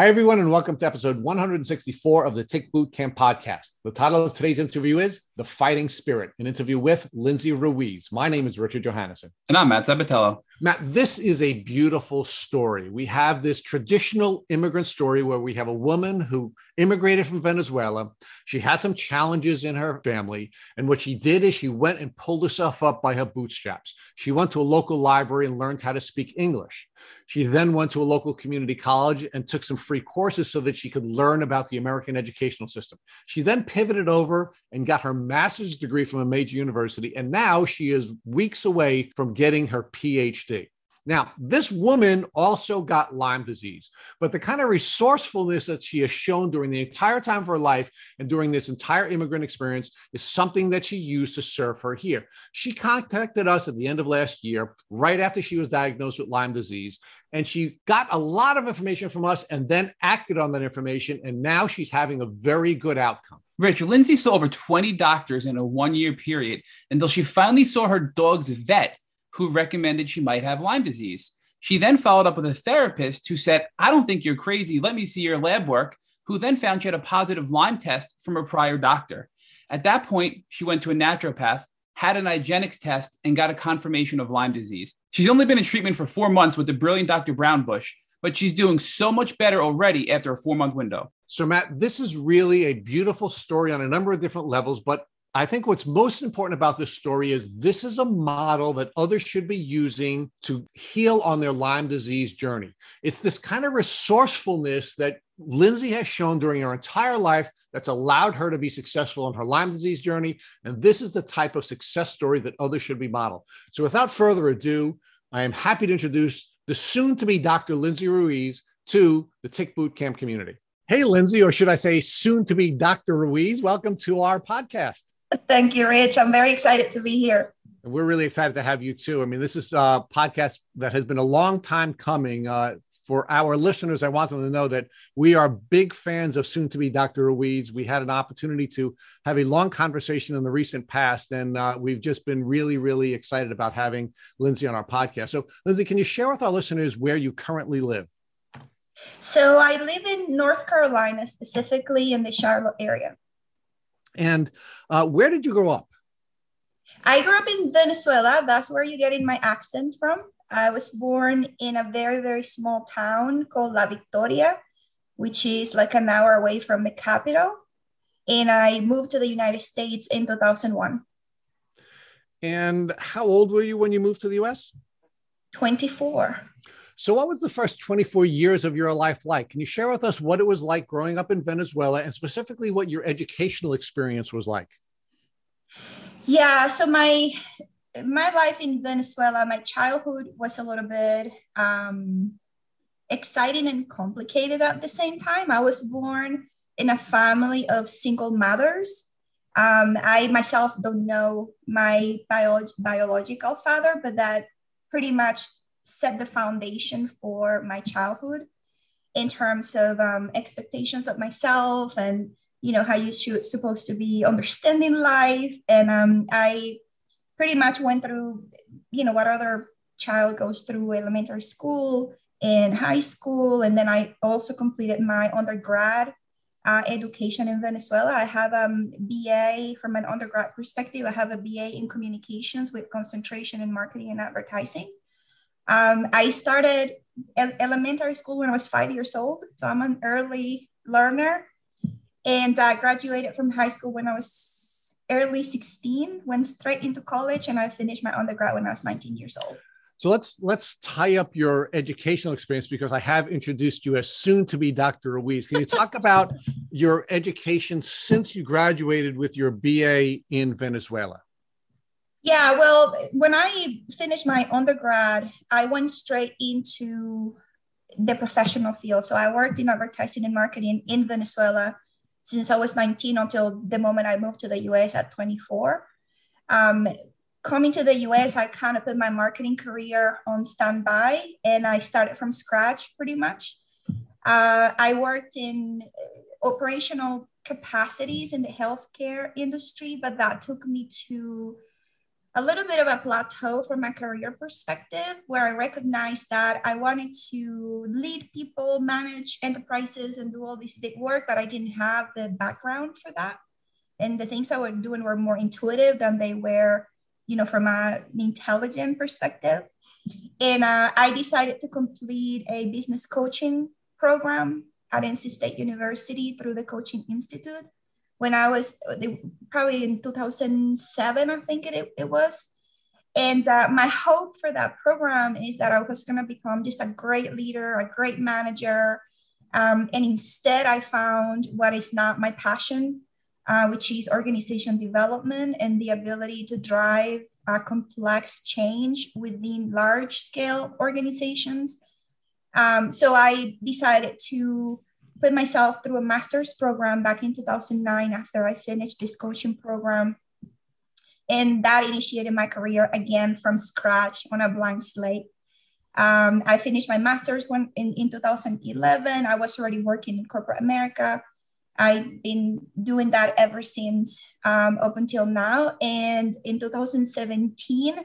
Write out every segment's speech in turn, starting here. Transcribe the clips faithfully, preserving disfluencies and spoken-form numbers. Hi, everyone, and welcome to episode one hundred sixty-four of the Tech Bootcamp podcast. The title of today's interview is The Fighting Spirit, an interview with Lindsay Ruiz. My name is Richard Johannesson. And I'm Matt Zabatello. Matt, this is a beautiful story. We have this traditional immigrant story where we have a woman who immigrated from Venezuela. She had some challenges in her family. And what she did is she went and pulled herself up by her bootstraps. She went to a local library and learned how to speak English. She then went to a local community college and took some free courses so that she could learn about the American educational system. She then pivoted over and got her master's degree from a major university. And now she is weeks away from getting her P H D. Now, this woman also got Lyme disease, but the kind of resourcefulness that she has shown during the entire time of her life and during this entire immigrant experience is something that she used to serve her here. She contacted us at the end of last year, right after she was diagnosed with Lyme disease, and she got a lot of information from us and then acted on that information, and now she's having a very good outcome. Rich, Lindsay saw over twenty doctors in a one-year period until she finally saw her dog's vet, who recommended she might have Lyme disease. She then followed up with a therapist who said, "I don't think you're crazy. Let me see your lab work," who then found she had a positive Lyme test from a prior doctor. At that point, she went to a naturopath, had an Iogenix test, and got a confirmation of Lyme disease. She's only been in treatment for four months with the brilliant Doctor Brown Bush, but she's doing so much better already after a four-month window. So, Matt, this is really a beautiful story on a number of different levels, but I think what's most important about this story is this is a model that others should be using to heal on their Lyme disease journey. It's this kind of resourcefulness that Lindsay has shown during her entire life that's allowed her to be successful in her Lyme disease journey. And this is the type of success story that others should be modeled. So without further ado, I am happy to introduce the soon-to-be Doctor Lindsay Ruiz to the Tech Bootcamp community. Hey, Lindsay, or should I say soon-to-be Doctor Ruiz, welcome to our podcast. Thank you, Rich. I'm very excited to be here. We're really excited to have you too. I mean, this is a podcast that has been a long time coming. Uh, for our listeners, I want them to know that we are big fans of soon-to-be Doctor Ruiz. We had an opportunity to have a long conversation in the recent past, and uh, we've just been really, really excited about having Lindsay on our podcast. So, Lindsay, can you share with our listeners where you currently live? So I live in North Carolina, specifically in the Charlotte area. And uh, where did you grow up? I grew up in Venezuela. That's where you get in my accent from. I was born in a very, very small town called La Victoria, which is like an hour away from the capital. And I moved to the United States in two thousand one. And how old were you when you moved to the U S? twenty-four. So what was the first twenty-four years of your life like? Can you share with us what it was like growing up in Venezuela and specifically what your educational experience was like? Yeah, so my my life in Venezuela, my childhood was a little bit um, exciting and complicated at the same time. I was born in a family of single mothers. Um, I myself don't know my bio- biological father, but that pretty much set the foundation for my childhood in terms of um, expectations of myself and, you know, how you should supposed to be understanding life. And um, I pretty much went through, you know, what other child goes through elementary school and high school. And then I also completed my undergrad uh, education in Venezuela. I have a um, B A from an undergrad perspective. I have a B A in communications with concentration in marketing and advertising. Um, I started el- elementary school when I was five years old, so I'm an early learner, and I graduated from high school when I was early sixteen, went straight into college, and I finished my undergrad when I was nineteen years old. So let's let's tie up your educational experience because I have introduced you as soon-to-be Doctor Ruiz. Can you talk about your education since you graduated with your B A in Venezuela? Yeah, well, when I finished my undergrad, I went straight into the professional field. So I worked in advertising and marketing in Venezuela since I was nineteen until the moment I moved to the U S at twenty-four. Um, coming to the U S, I kind of put my marketing career on standby and I started from scratch pretty much. Uh, I worked in operational capacities in the healthcare industry, but that took me to a little bit of a plateau from a career perspective, where I recognized that I wanted to lead people, manage enterprises, and do all this big work, but I didn't have the background for that. And the things I was doing were more intuitive than they were, you know, from an intelligent perspective. And uh, I decided to complete a business coaching program at N C State University through the Coaching Institute. When I was probably in two thousand seven, I think it, it was. And uh, my hope for that program is that I was gonna become just a great leader, a great manager. Um, and instead I found what is not my passion, uh, which is organization development and the ability to drive uh, complex change within large scale organizations. Um, so I decided to put myself through a master's program back in two thousand nine after I finished this coaching program. And that initiated my career again from scratch on a blank slate. Um, I finished my master's when, in, in two thousand eleven. I was already working in corporate America. I've been doing that ever since um, up until now. And in two thousand seventeen,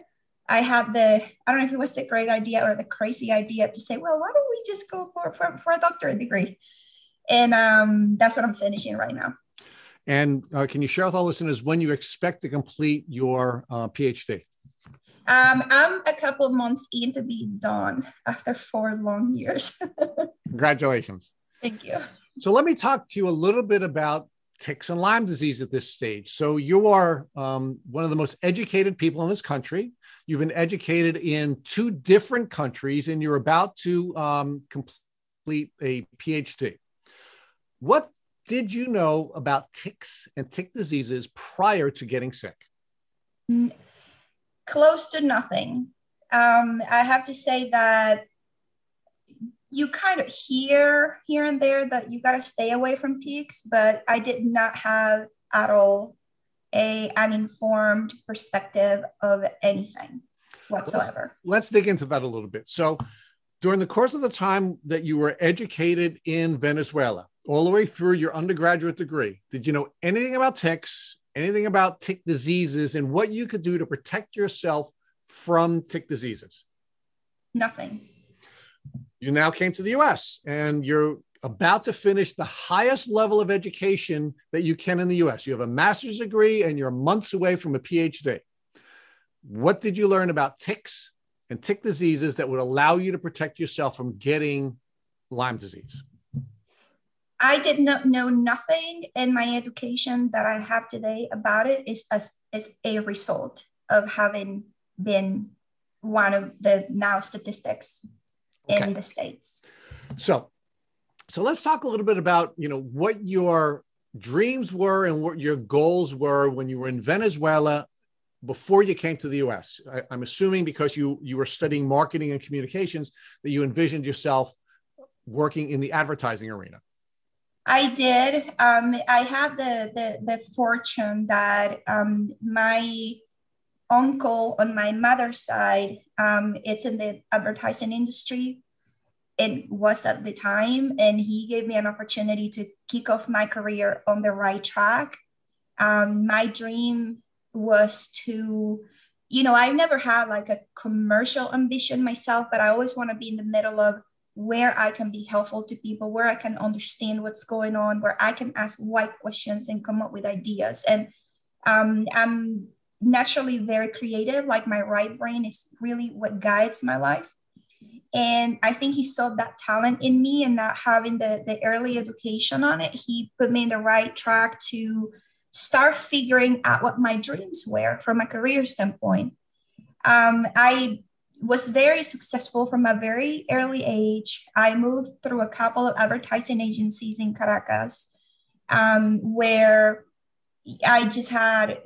I had the, I don't know if it was the great idea or the crazy idea to say, well, why don't we just go for, for, for a doctorate degree? And um, that's what I'm finishing right now. And uh, can you share with our listeners when you expect to complete your uh, PhD? Um, I'm a couple of months in to be done after four long years. Congratulations. Thank you. So let me talk to you a little bit about ticks and Lyme disease at this stage. So you are um, one of the most educated people in this country. You've been educated in two different countries, and you're about to um, complete a PhD. What did you know about ticks and tick diseases prior to getting sick? Close to nothing. Um, I have to say that you kind of hear here and there that you got to stay away from ticks, but I did not have at all a, an informed perspective of anything whatsoever. Let's, let's dig into that a little bit. So during the course of the time that you were educated in Venezuela, all the way through your undergraduate degree, did you know anything about ticks, anything about tick diseases, and what you could do to protect yourself from tick diseases? Nothing. You now came to the U S and you're about to finish the highest level of education that you can in the U S. You have a master's degree and you're months away from a PhD. What did you learn about ticks and tick diseases that would allow you to protect yourself from getting Lyme disease? I did not know nothing, and my education that I have today about it is as is a result of having been one of the now statistics okay. in the States. So, so let's talk a little bit about, you know, what your dreams were and what your goals were when you were in Venezuela before you came to the U S. I, I'm assuming because you you were studying marketing and communications that you envisioned yourself working in the advertising arena. I did. Um, I had the, the, the fortune that um, my uncle on my mother's side, um, it's in the advertising industry. It was at the time, and he gave me an opportunity to kick off my career on the right track. Um, my dream was to, you know, I've never had like a commercial ambition myself, but I always want to be in the middle of where I can be helpful to people, where I can understand what's going on, where I can ask why questions and come up with ideas. And um, I'm naturally very creative. Like my right brain is really what guides my life. And I think he saw that talent in me, and not having the, the early education on it, he put me in the right track to start figuring out what my dreams were from a career standpoint. Um, I was very successful from a very early age. I moved through a couple of advertising agencies in Caracas, um, where I just had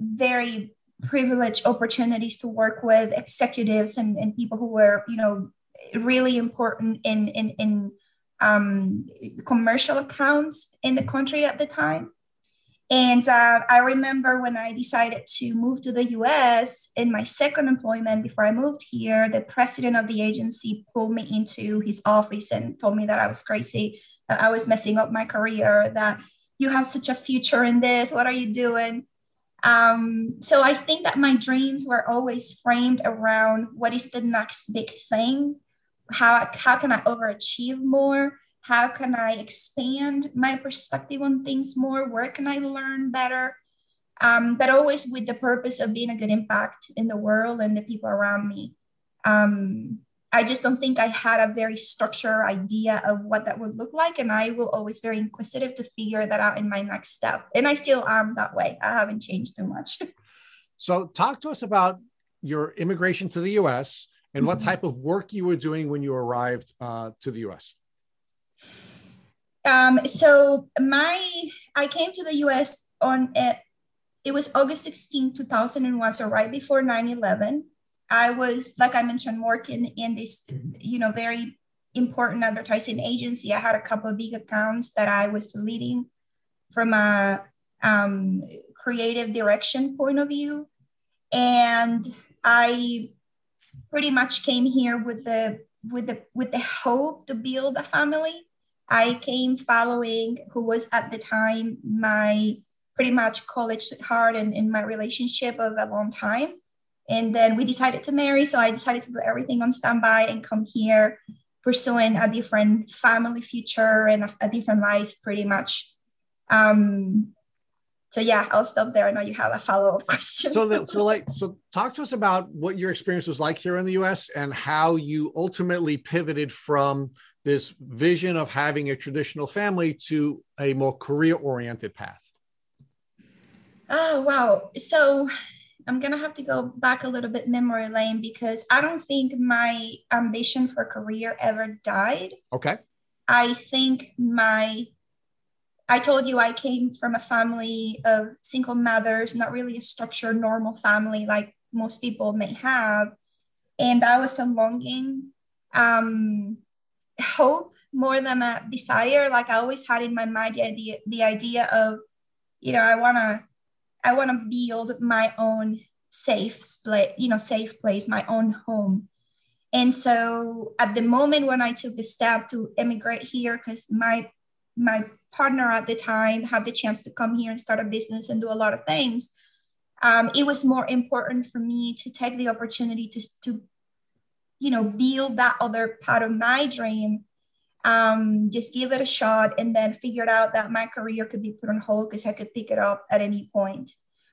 very privileged opportunities to work with executives and, and people who were, you know, really important in, in, in um, commercial accounts in the country at the time. And uh, I remember when I decided to move to the U S in my second employment before I moved here, the president of the agency pulled me into his office and told me that I was crazy, that I was messing up my career, that you have such a future in this, what are you doing? Um, so I think that my dreams were always framed around what is the next big thing? How, how can I overachieve more? How can I expand my perspective on things more? Where can I learn better? Um, but always with the purpose of being a good impact in the world and the people around me. Um, I just don't think I had a very structured idea of what that would look like. And I will always very inquisitive to figure that out in my next step. And I still am that way. I haven't changed too much. So talk to us about your immigration to the U S and mm-hmm. what type of work you were doing when you arrived uh, to the U S. Um, so my, I came to the U S on, a, it was August sixteenth, two thousand one. So right before nine eleven. I was, like I mentioned, working in this, you know, very important advertising agency. I had a couple of big accounts that I was leading from a um, creative direction point of view. And I pretty much came here with the, with the, with the hope to build a family. I came following who was at the time my pretty much college sweetheart and in my relationship of a long time. And then we decided to marry. So I decided to put everything on standby and come here pursuing a different family future and a, a different life pretty much. Um, so yeah, I'll stop there. I know you have a follow-up question. So, the, so, like, so talk to us about what your experience was like here in the U S and how you ultimately pivoted from this vision of having a traditional family to a more career-oriented path. Oh, wow. So... I'm going to have to go back a little bit memory lane because I don't think my ambition for career ever died. Okay. I think my, I told you I came from a family of single mothers, not really a structured normal family like most people may have. And that was a longing, um, hope more than a desire. Like I always had in my mind the idea, the idea of, you know, I want to, I want to build my own safe split, you know, safe place, my own home. And so at the moment when I took the step to immigrate here, because my, my partner at the time had the chance to come here and start a business and do a lot of things, um, it was more important for me to take the opportunity to, to, you know, build that other part of my dream. Um, just give it a shot and then figured out that my career could be put on hold because I could pick it up at any point.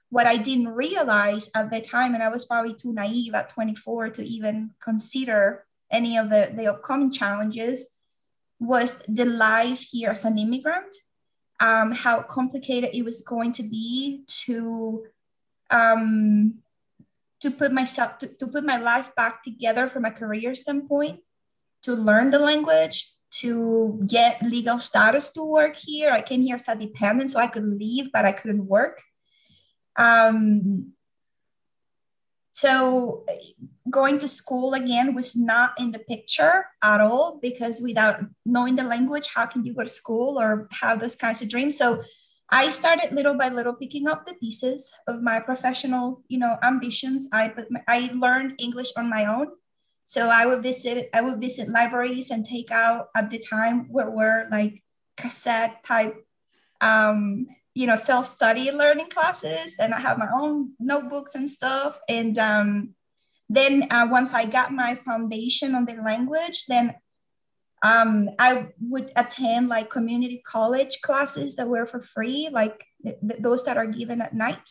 What I didn't realize at the time, and I was probably too naive at twenty-four to even consider any of the, the upcoming challenges, was the life here as an immigrant, um, how complicated it was going to be to, um, to put myself, to, to put my life back together from a career standpoint, to learn the language, to get legal status to work here. I came here as a dependent, so I could leave, but I couldn't work. Um, so going to school again was not in the picture at all, because without knowing the language, how can you go to school or have those kinds of dreams? So I started little by little picking up the pieces of my professional, you know, ambitions. I put my, I learned English on my own. So I would visit, I would visit libraries and take out at the time where were like cassette type, um, you know, self-study learning classes. And I have my own notebooks and stuff. And um, then uh, once I got my foundation on the language, then um, I would attend like community college classes that were for free, like th- those that are given at night.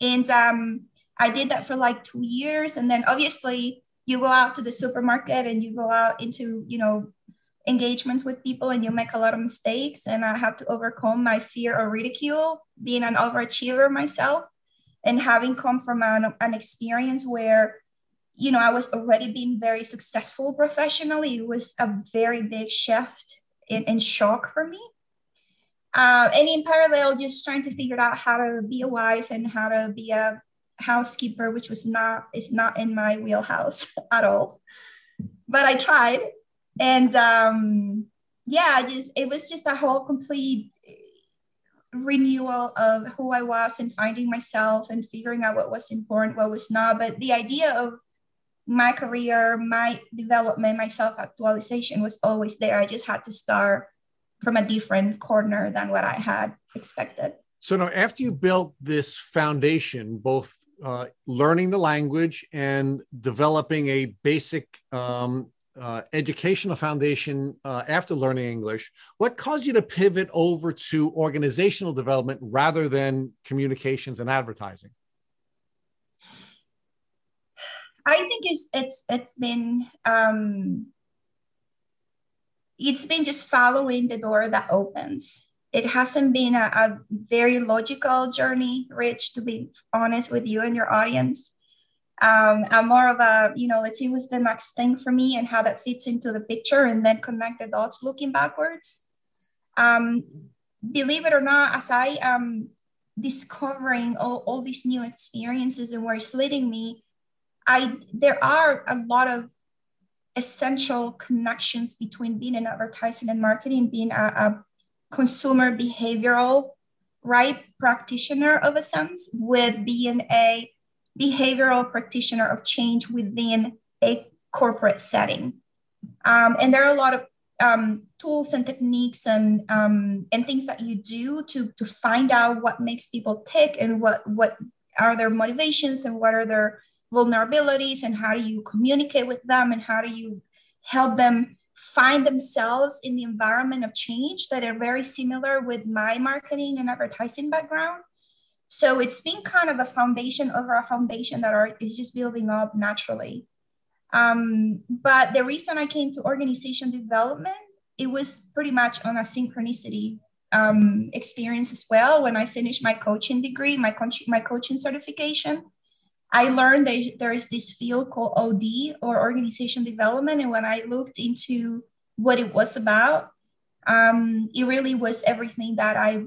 And um, I did that for like two years. And then obviously, you go out to the supermarket and you go out into, you know, engagements with people and you make a lot of mistakes. And I have to overcome my fear or ridicule, being an overachiever myself and having come from an, an experience where, you know, I was already being very successful professionally. It was a very big shift and shock for me. Uh, and in parallel, just trying to figure out how to be a wife and how to be a housekeeper, which was not, it's not in my wheelhouse at all, but I tried. And um, yeah, just, it was just a whole complete renewal of who I was and finding myself and figuring out what was important, what was not. But the idea of my career, my development, my self-actualization was always there. I just had to start from a different corner than what I had expected. So now, after you built this foundation, both uh, learning the language and developing a basic um, uh, educational foundation uh, after learning English, what caused you to pivot over to organizational development rather than communications and advertising? I think it's it's it's been um, it's been just following the door that opens. It hasn't been a, a very logical journey, Rich, to be honest with you and your audience. Um, I'm more of a, you know, let's see what's the next thing for me and how that fits into the picture and then connect the dots looking backwards. Um, believe it or not, as I am discovering all, all these new experiences and where it's leading me, I, there are a lot of essential connections between being in advertising and marketing, being a, a consumer behavioral right practitioner of a sense with being a behavioral practitioner of change within a corporate setting. Um, and there are a lot of um, tools and techniques and, um, and things that you do to, to find out what makes people tick and what, what are their motivations and what are their vulnerabilities and how do you communicate with them and how do you help them find themselves in the environment of change that are very similar with my marketing and advertising background. So it's been kind of a foundation over a foundation that are, is just building up naturally. Um, but the reason I came to organization development, it was pretty much on a synchronicity um, experience as well. When I finished my coaching degree, my, co my coaching certification, I learned that there is this field called O D or organization development. And when I looked into what it was about, um, it really was everything that I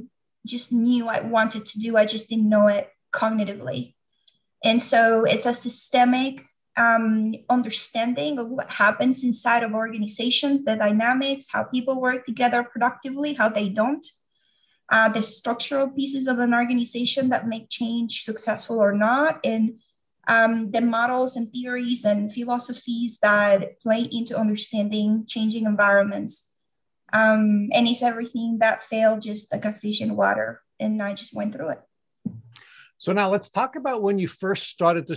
just knew I wanted to do. I just didn't know it cognitively. And so it's a systemic um, understanding of what happens inside of organizations, the dynamics, how people work together productively, how they don't, uh, the structural pieces of an organization that make change successful or not, and Um, the models and theories and philosophies that play into understanding changing environments. Um, and it's everything that fell just like a fish in water. And I just went through it. So now let's talk about when you first started to,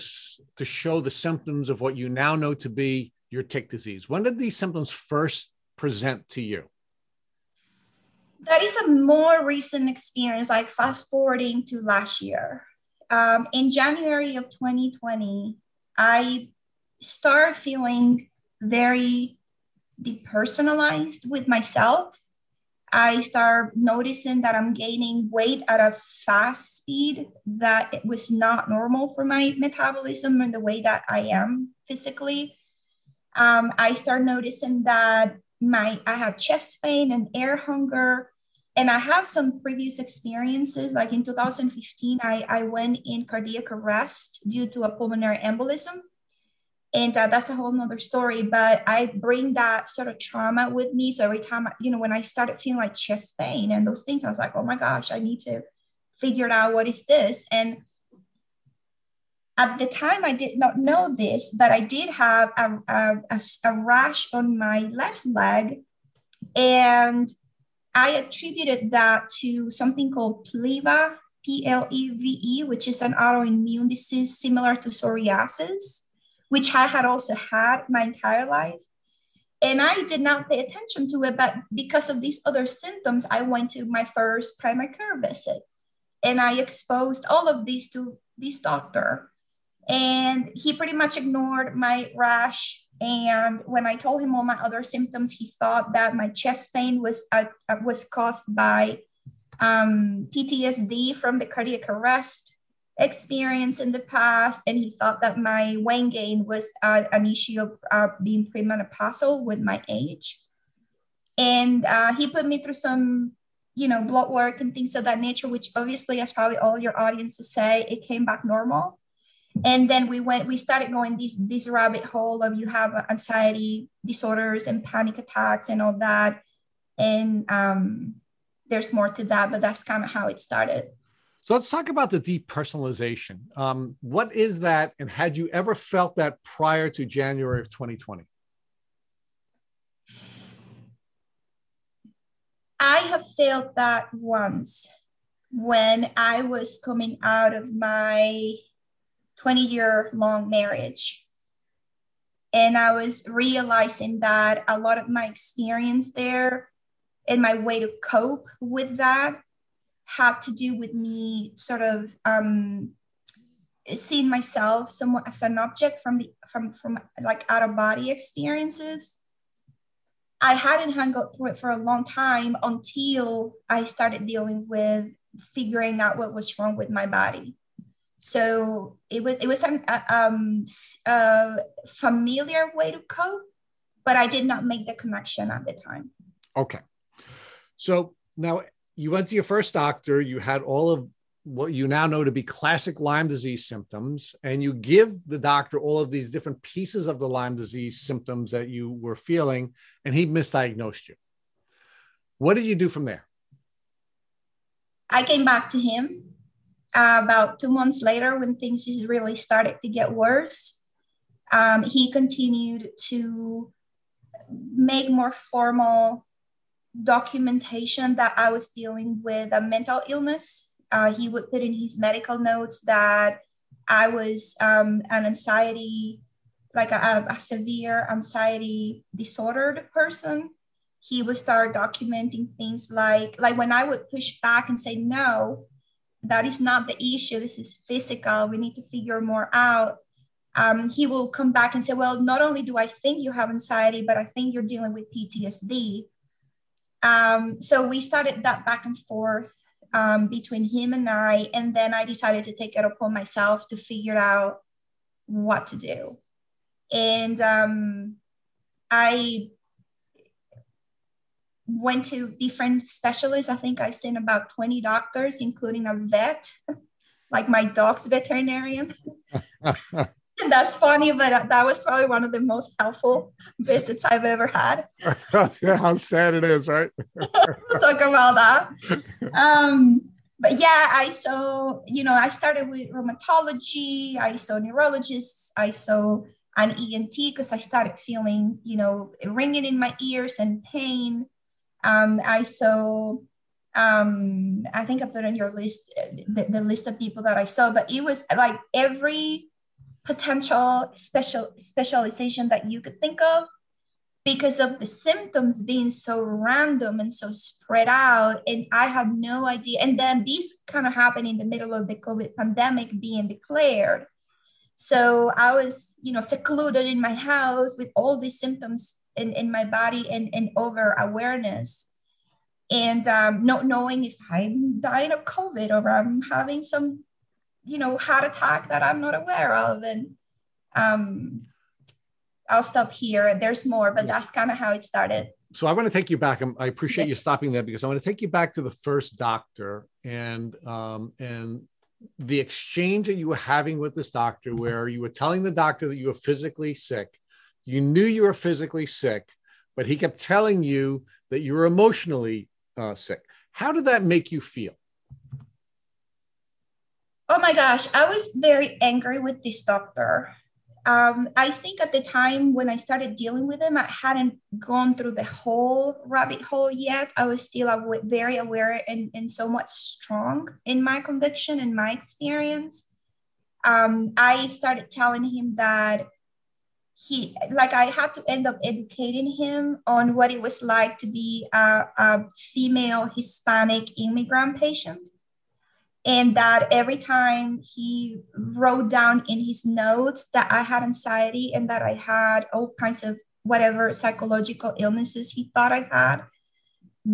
to show the symptoms of what you now know to be your tic disease. When did these symptoms first present to you? That is a more recent experience, like fast forwarding to last year. Um, in January of twenty twenty, I started feeling very depersonalized with myself. I started noticing that I'm gaining weight at a fast speed that it was not normal for my metabolism and the way that I am physically. Um, I started noticing that my I have chest pain and air hunger. And I have some previous experiences, like in two thousand fifteen, I, I went in cardiac arrest due to a pulmonary embolism. And uh, that's a whole nother story, but I bring that sort of trauma with me. So every time, I, you know, when I started feeling like chest pain and those things, I was like, oh my gosh, I need to figure out what is this. And at the time I did not know this, but I did have a, a, a rash on my left leg, and I attributed that to something called PLEVA, P L E V E, which is an autoimmune disease similar to psoriasis, which I had also had my entire life. And I did not pay attention to it, but because of these other symptoms, I went to my first primary care visit and I exposed all of these to this doctor. And he pretty much ignored my rash. And when I told him all my other symptoms, he thought that my chest pain was uh, was caused by um, P T S D from the cardiac arrest experience in the past. And he thought that my weight gain was uh, an issue of uh, being premenopausal with my age. And uh, he put me through some, you know, blood work and things of that nature, which obviously, as probably all your audiences say, it came back normal. And then we went, we started going this, this rabbit hole of you have anxiety disorders and panic attacks and all that. And um, there's more to that, but that's kind of how it started. So let's talk about the depersonalization. Um, what is that? And had you ever felt that prior to January of twenty twenty? I have felt that once, when I was coming out of my twenty year long marriage. And I was realizing that a lot of my experience there and my way to cope with that had to do with me sort of um, seeing myself somewhat as an object from the from from like out of body experiences. I hadn't hung up for it for a long time until I started dealing with figuring out what was wrong with my body. So it was it was an uh, um, uh, familiar way to cope, but I did not make the connection at the time. Okay, so now you went to your first doctor. You had all of what you now know to be classic Lyme disease symptoms, and you give the doctor all of these different pieces of the Lyme disease symptoms that you were feeling, and he misdiagnosed you. What did you do from there? I came back to him. Uh, about two months later, when things just really started to get worse, um, he continued to make more formal documentation that I was dealing with a mental illness. Uh, he would put in his medical notes that I was um, an anxiety, like a, a severe anxiety disordered person. He would start documenting things like, like when I would push back and say, no, that is not the issue. This is physical. We need to figure more out. Um, he will come back and say, well, not only do I think you have anxiety, but I think you're dealing with P T S D. Um, so we started that back and forth um, between him and I. And then I decided to take it upon myself to figure out what to do. And um, I went to different specialists. I think I've seen about twenty doctors, including a vet, like my dog's veterinarian. That's funny, but that was probably one of the most helpful visits I've ever had. How sad it is, right? We'll talk about that. Um, but yeah, I saw, you know, I started with rheumatology. I saw neurologists. I saw an E N T because I started feeling, you know, ringing in my ears and pain. Um, I saw, um, I think I put on your list, the, the list of people that I saw, but it was like every potential special specialization that you could think of because of the symptoms being so random and so spread out. And I had no idea. And then this kind of happened in the middle of the COVID pandemic being declared. So I was, you know, secluded in my house with all these symptoms In, in my body and, and over awareness and um, not knowing if I'm dying of COVID or I'm having some, you know, heart attack that I'm not aware of. And um, I'll stop here. There's more, but yes, that's kind of how it started. So I want to take you back. I appreciate yes. you stopping there because I want to take you back to the first doctor and, um, and the exchange that you were having with this doctor where you were telling the doctor that you were physically sick. You knew you were physically sick, but he kept telling you that you were emotionally uh, sick. How did that make you feel? Oh my gosh, I was very angry with this doctor. Um, I think at the time when I started dealing with him, I hadn't gone through the whole rabbit hole yet. I was still aw- very aware and, and somewhat strong in my conviction and my experience. Um, I started telling him that He like I had to end up educating him on what it was like to be a, a female Hispanic immigrant patient, and that every time he wrote down in his notes that I had anxiety and that I had all kinds of whatever psychological illnesses he thought I had,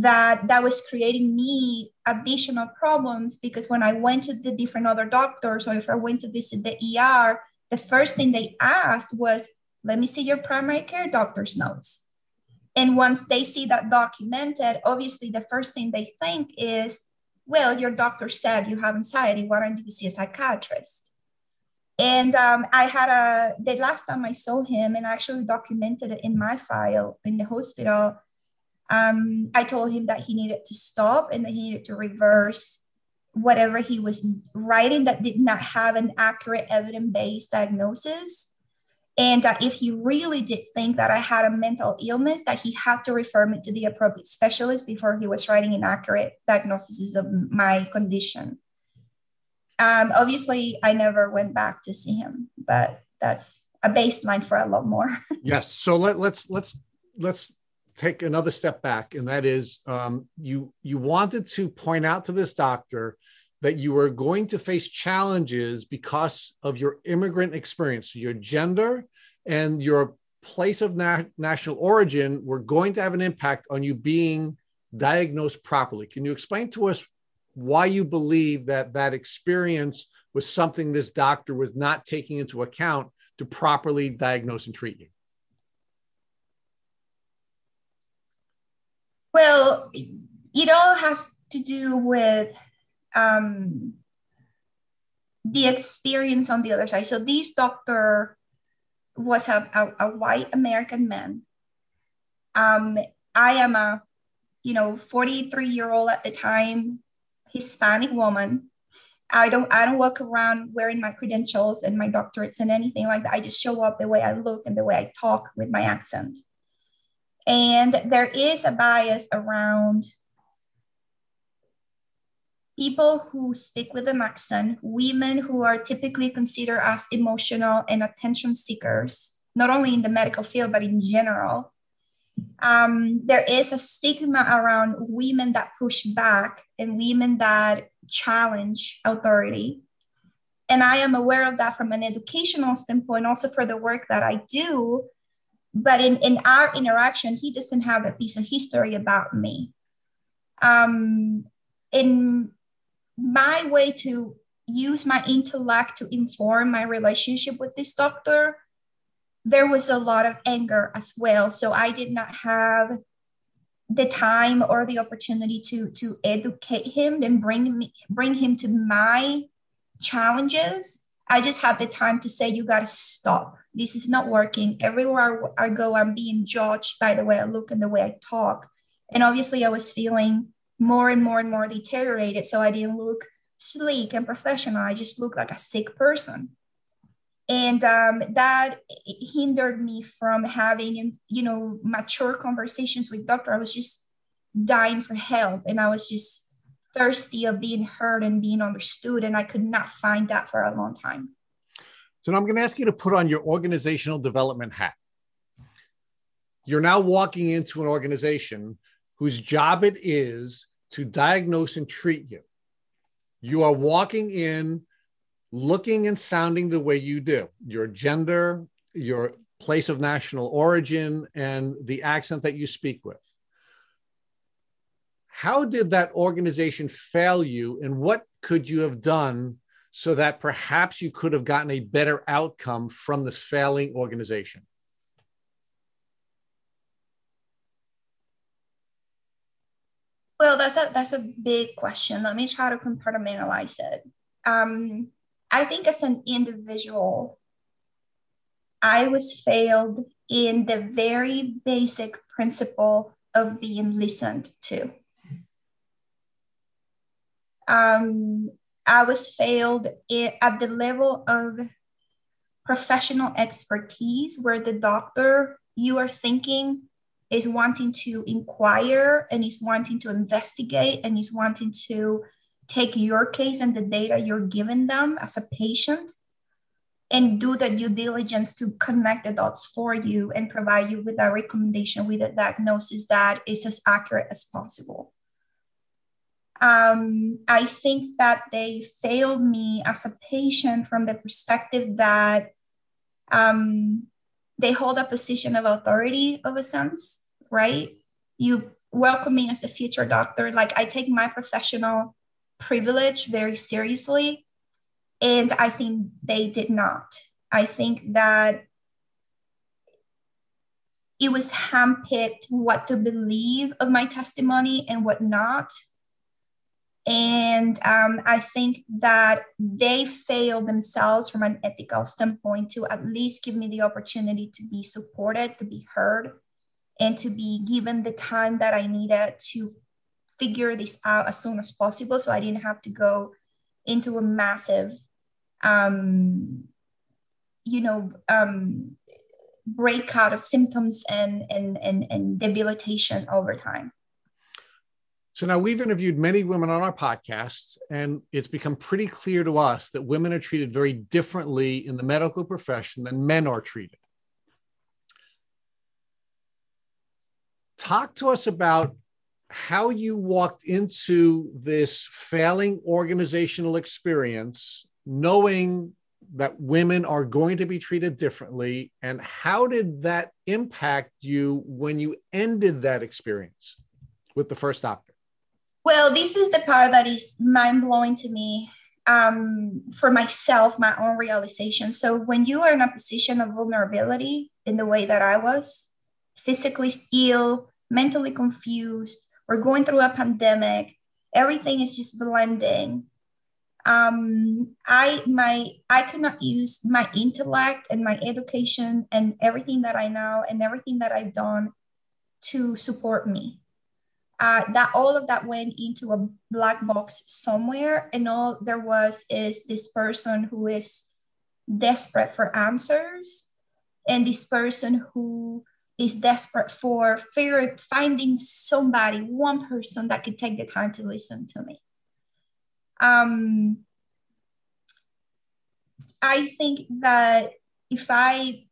that that was creating me additional problems because when I went to the different other doctors or if I went to visit the E R, the first thing they asked was, let me see your primary care doctor's notes. And once they see that documented, obviously the first thing they think is, well, your doctor said you have anxiety. Why don't you see a psychiatrist? And um, I had a, the last time I saw him and I actually documented it in my file in the hospital, um, I told him that he needed to stop and that he needed to reverse whatever he was writing that did not have an accurate evidence-based diagnosis. And that if he really did think that I had a mental illness, that he had to refer me to the appropriate specialist before he was writing inaccurate diagnoses of my condition. Um, obviously, I never went back to see him, but that's a baseline for a lot more. Yes. So let, let's let's let's take another step back, and that is, um, you you wanted to point out to this doctor that you were going to face challenges because of your immigrant experience, your gender, and your place of na- national origin were going to have an impact on you being diagnosed properly. Can you explain to us why you believe that that experience was something this doctor was not taking into account to properly diagnose and treat you? Well, it all has to do with um, the experience on the other side. So this doctor was a, a, a white American man. Um, I am a, you know, forty-three year old at the time, Hispanic woman. I don't, I don't walk around wearing my credentials and my doctorates and anything like that. I just show up the way I look and the way I talk with my accent. And there is a bias around people who speak with an accent, women who are typically considered as emotional and attention seekers, not only in the medical field, but in general. Um, there is a stigma around women that push back and women that challenge authority. And I am aware of that from an educational standpoint, also for the work that I do. But in, in our interaction, he doesn't have a piece of history about me. Um, in my way to use my intellect to inform my relationship with this doctor, there was a lot of anger as well. So I did not have the time or the opportunity to, to educate him, then bring me, bring him to my challenges. I just had the time to say, you got to stop. This is not working. Everywhere I go, I'm being judged by the way I look and the way I talk. And obviously I was feeling more and more and more deteriorated. So I didn't look sleek and professional. I just looked like a sick person. And um, that hindered me from having, you know, mature conversations with doctor. I was just dying for help. And I was just thirsty of being heard and being understood. And I could not find that for a long time. So now I'm going to ask you to put on your organizational development hat. You're now walking into an organization whose job it is to diagnose and treat you. You are walking in, looking and sounding the way you do. Your gender, your place of national origin, and the accent that you speak with. How did that organization fail you, and what could you have done so that perhaps you could have gotten a better outcome from this failing organization? Well, that's a, that's a big question. Let me try to compartmentalize it. Um, I think as an individual, I was failed in the very basic principle of being listened to. Um, I was failed at the level of professional expertise where the doctor you are thinking is wanting to inquire and is wanting to investigate and is wanting to take your case and the data you're giving them as a patient and do the due diligence to connect the dots for you and provide you with a recommendation with a diagnosis that is as accurate as possible. Um, I think that they failed me as a patient from the perspective that um, they hold a position of authority of a sense, right? You welcome me as the future doctor. Like, I take my professional privilege very seriously. And I think they did not. I think that it was handpicked what to believe of my testimony and what not. And um, I think that they failed themselves from an ethical standpoint to at least give me the opportunity to be supported, to be heard, and to be given the time that I needed to figure this out as soon as possible. So I didn't have to go into a massive, um, you know, um, breakout of symptoms and, and, and, and debilitation over time. So now we've interviewed many women on our podcasts, and it's become pretty clear to us that women are treated very differently in the medical profession than men are treated. Talk to us about how you walked into this failing organizational experience, knowing that women are going to be treated differently, and how did that impact you when you ended that experience with the first doctor? Well, this is the part that is mind-blowing to me, um, for myself, my own realization. So when you are in a position of vulnerability in the way that I was, physically ill, mentally confused, we're going through a pandemic, everything is just blending. Um, I, my, I could not use my intellect and my education and everything that I know and everything that I've done to support me. Uh, that all of that went into a black box somewhere, and all there was is this person who is desperate for answers, and this person who is desperate for figuring, finding somebody, one person that could take the time to listen to me. Um, I think that if I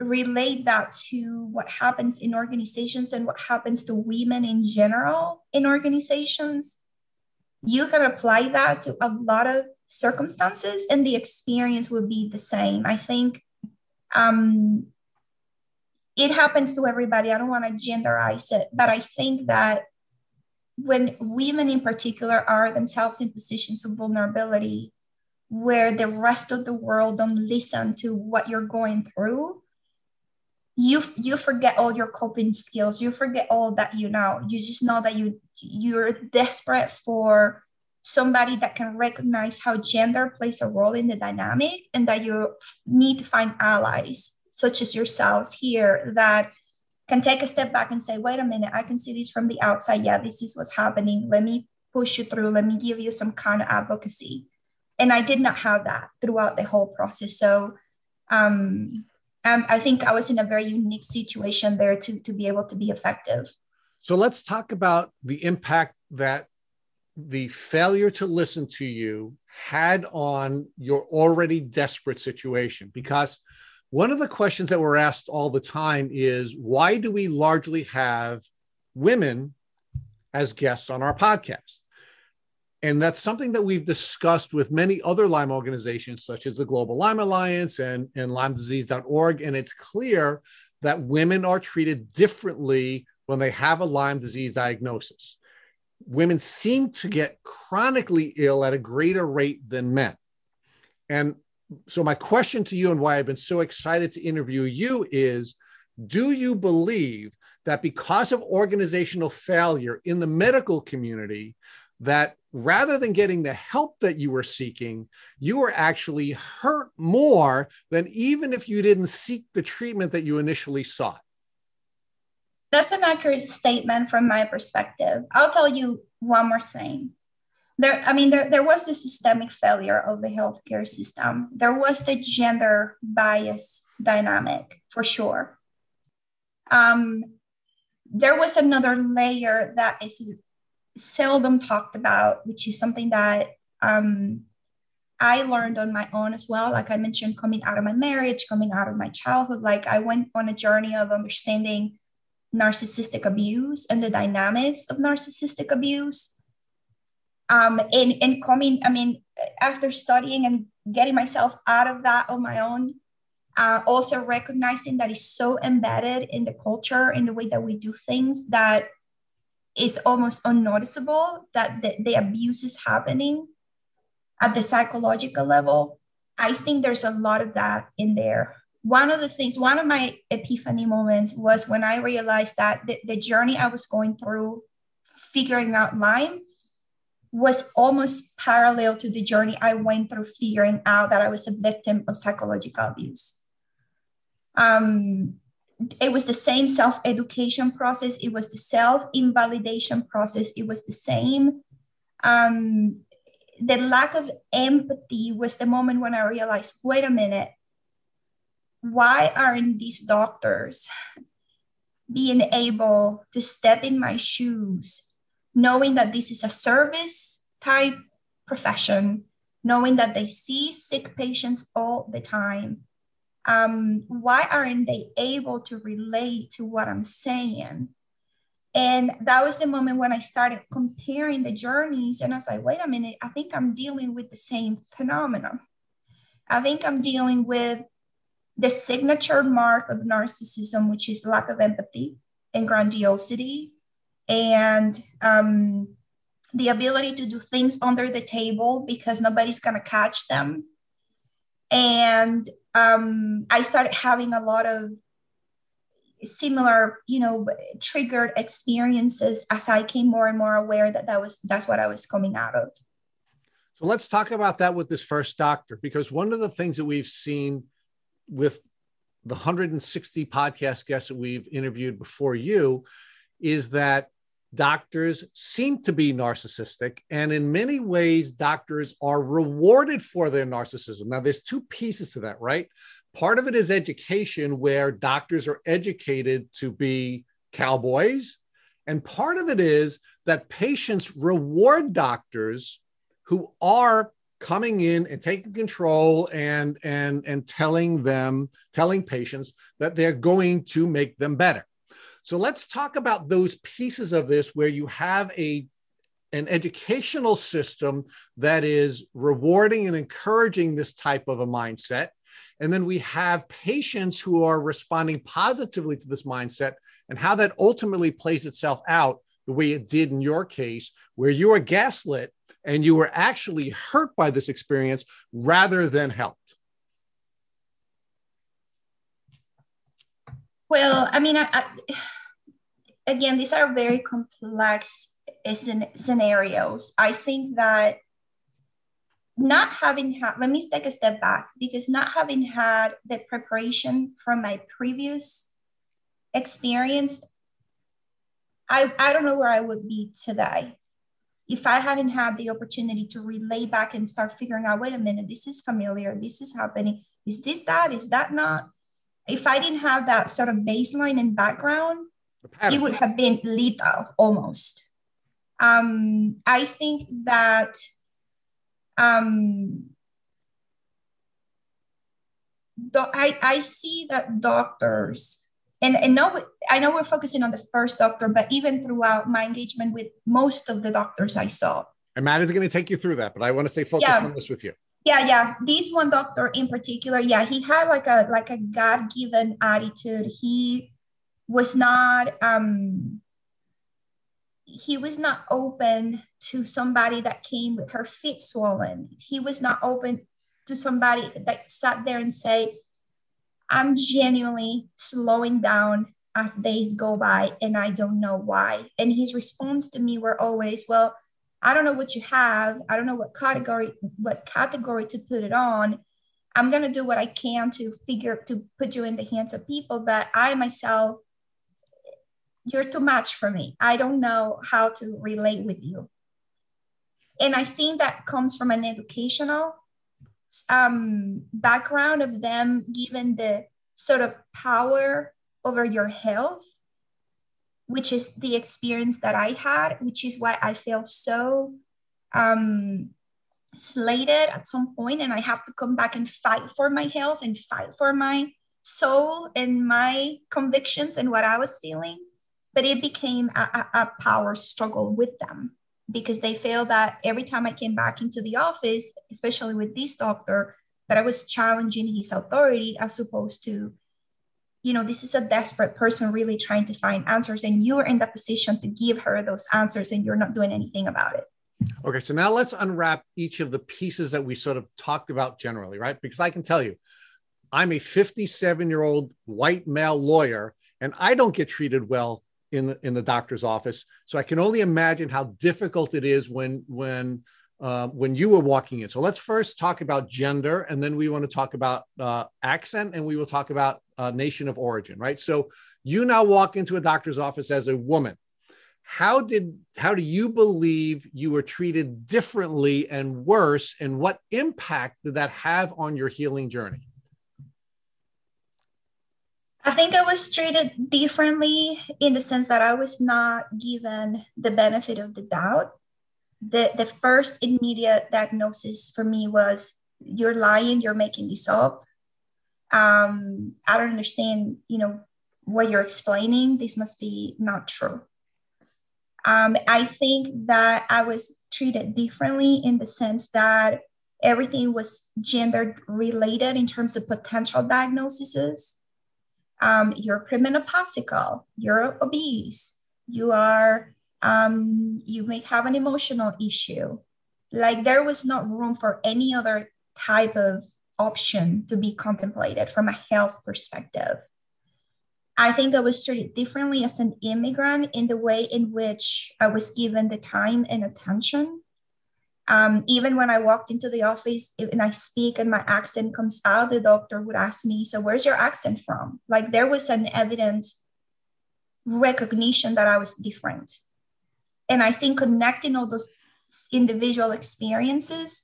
relate that to what happens in organizations and what happens to women in general in organizations, you can apply that to a lot of circumstances and the experience will be the same. I think um, it happens to everybody. I don't want to genderize it, but I think that when women in particular are themselves in positions of vulnerability where the rest of the world don't listen to what you're going through, you you forget all your coping skills. You forget all that you know. You just know that you, you're desperate for somebody that can recognize how gender plays a role in the dynamic and that you need to find allies such as yourselves here that can take a step back and say, wait a minute, I can see this from the outside. Yeah, this is what's happening. Let me push you through. Let me give you some kind of advocacy. And I did not have that throughout the whole process. So um, Um, I think I was in a very unique situation there to, to be able to be effective. So let's talk about the impact that the failure to listen to you had on your already desperate situation. Because one of the questions that we're asked all the time is, why do we largely have women as guests on our podcast? And that's something that we've discussed with many other Lyme organizations, such as the Global Lyme Alliance and, and Lymedisease dot org. And it's clear that women are treated differently when they have a Lyme disease diagnosis. Women seem to get chronically ill at a greater rate than men. And so my question to you, and why I've been so excited to interview you, is, do you believe that because of organizational failure in the medical community, that rather than getting the help that you were seeking, you were actually hurt more than even if you didn't seek the treatment that you initially sought? That's an accurate statement from my perspective. I'll tell you one more thing. There, I mean, there, there was the systemic failure of the healthcare system. There was the gender bias dynamic, for sure. Um, there was another layer that is seldom talked about, which is something that um, I learned on my own as well. Like I mentioned, coming out of my marriage, coming out of my childhood, like I went on a journey of understanding narcissistic abuse and the dynamics of narcissistic abuse. Um, and, and coming, I mean, after studying and getting myself out of that on my own, uh, also recognizing that it's so embedded in the culture, in the way that we do things, that it's almost unnoticeable that the, the abuse is happening at the psychological level. I think there's a lot of that in there. One of the things, one of my epiphany moments was when I realized that the, the journey I was going through, figuring out Lyme, was almost parallel to the journey I went through figuring out that I was a victim of psychological abuse. Um, It was the same self-education process. It was the self-invalidation process. It was the same. Um, the lack of empathy was the moment when I realized, wait a minute, why aren't these doctors being able to step in my shoes, knowing that this is a service type profession, knowing that they see sick patients all the time? Um, why aren't they able to relate to what I'm saying? And that was the moment when I started comparing the journeys, and I was like, wait a minute, I think I'm dealing with the same phenomenon. I think I'm dealing with the signature mark of narcissism, which is lack of empathy and grandiosity and um, the ability to do things under the table because nobody's going to catch them. And um, I started having a lot of similar, you know, triggered experiences as I came more and more aware that, that was, that's what I was coming out of. So let's talk about that with this first doctor, because one of the things that we've seen with the one hundred sixty podcast guests that we've interviewed before you is that doctors seem to be narcissistic. And in many ways, doctors are rewarded for their narcissism. Now, there's two pieces to that, right? Part of it is education, where doctors are educated to be cowboys. And part of it is that patients reward doctors who are coming in and taking control and, and, and telling them, telling patients that they're going to make them better. So let's talk about those pieces of this where you have a, an educational system that is rewarding and encouraging this type of a mindset. And then we have patients who are responding positively to this mindset, and how that ultimately plays itself out the way it did in your case, where you were gaslit and you were actually hurt by this experience rather than helped. Well, I mean, I, I, again, these are very complex scenarios. I think that not having had, let me take a step back, because not having had the preparation from my previous experience, I, I don't know where I would be today. If I hadn't had the opportunity to relay back and start figuring out, wait a minute, this is familiar, this is happening, is this that, is that not? If I didn't have that sort of baseline and background, it would have been lethal almost. Um, I think that um, do, I, I see that doctors, and, and no, I know we're focusing on the first doctor, but even throughout my engagement with most of the doctors I saw. And Matt is going to take you through that, but I want to stay focused yeah. on this with you. Yeah, yeah. This one doctor in particular, yeah, he had like a like a God-given attitude. He was not um, he was not open to somebody that came with her feet swollen. He was not open to somebody that sat there and say, "I'm genuinely slowing down as days go by, and I don't know why." And his response to me were always, "Well, I don't know what you have. I don't know what category, what category to put it on. I'm going to do what I can to figure, to put you in the hands of people, but I myself, you're too much for me. I don't know how to relate with you." And I think that comes from an educational um, background of them given the sort of power over your health, which is the experience that I had, which is why I feel so um, slated at some point, and I have to come back and fight for my health and fight for my soul and my convictions and what I was feeling. But it became a, a, a power struggle with them, because they feel that every time I came back into the office, especially with this doctor, that I was challenging his authority as opposed to, you know, this is a desperate person really trying to find answers, and you're in the position to give her those answers, and you're not doing anything about it. Okay. So now let's unwrap each of the pieces that we sort of talked about generally, right? Because I can tell you, I'm a fifty-seven year old white male lawyer, and I don't get treated well in the, in the doctor's office. So I can only imagine how difficult it is when, when, uh, when you were walking in. So let's first talk about gender, and then we want to talk about uh, accent, and we will talk about Uh, nation of origin, right? So you now walk into a doctor's office as a woman. How did, how do you believe you were treated differently and worse? And what impact did that have on your healing journey? I think I was treated differently in the sense that I was not given the benefit of the doubt. The, the first immediate diagnosis for me was, you're lying, you're making this up. Um, I don't understand, you know, what you're explaining. This must be not true. Um, I think that I was treated differently in the sense that everything was gender related in terms of potential diagnoses. Um, you're premenopausical, you're obese, you are, um, you may have an emotional issue. Like, there was not room for any other type of option to be contemplated from a health perspective. I think I was treated differently as an immigrant in the way in which I was given the time and attention. Um, even when I walked into the office and I speak and my accent comes out, the doctor would ask me, so where's your accent from? Like, there was an evident recognition that I was different. And I think connecting all those individual experiences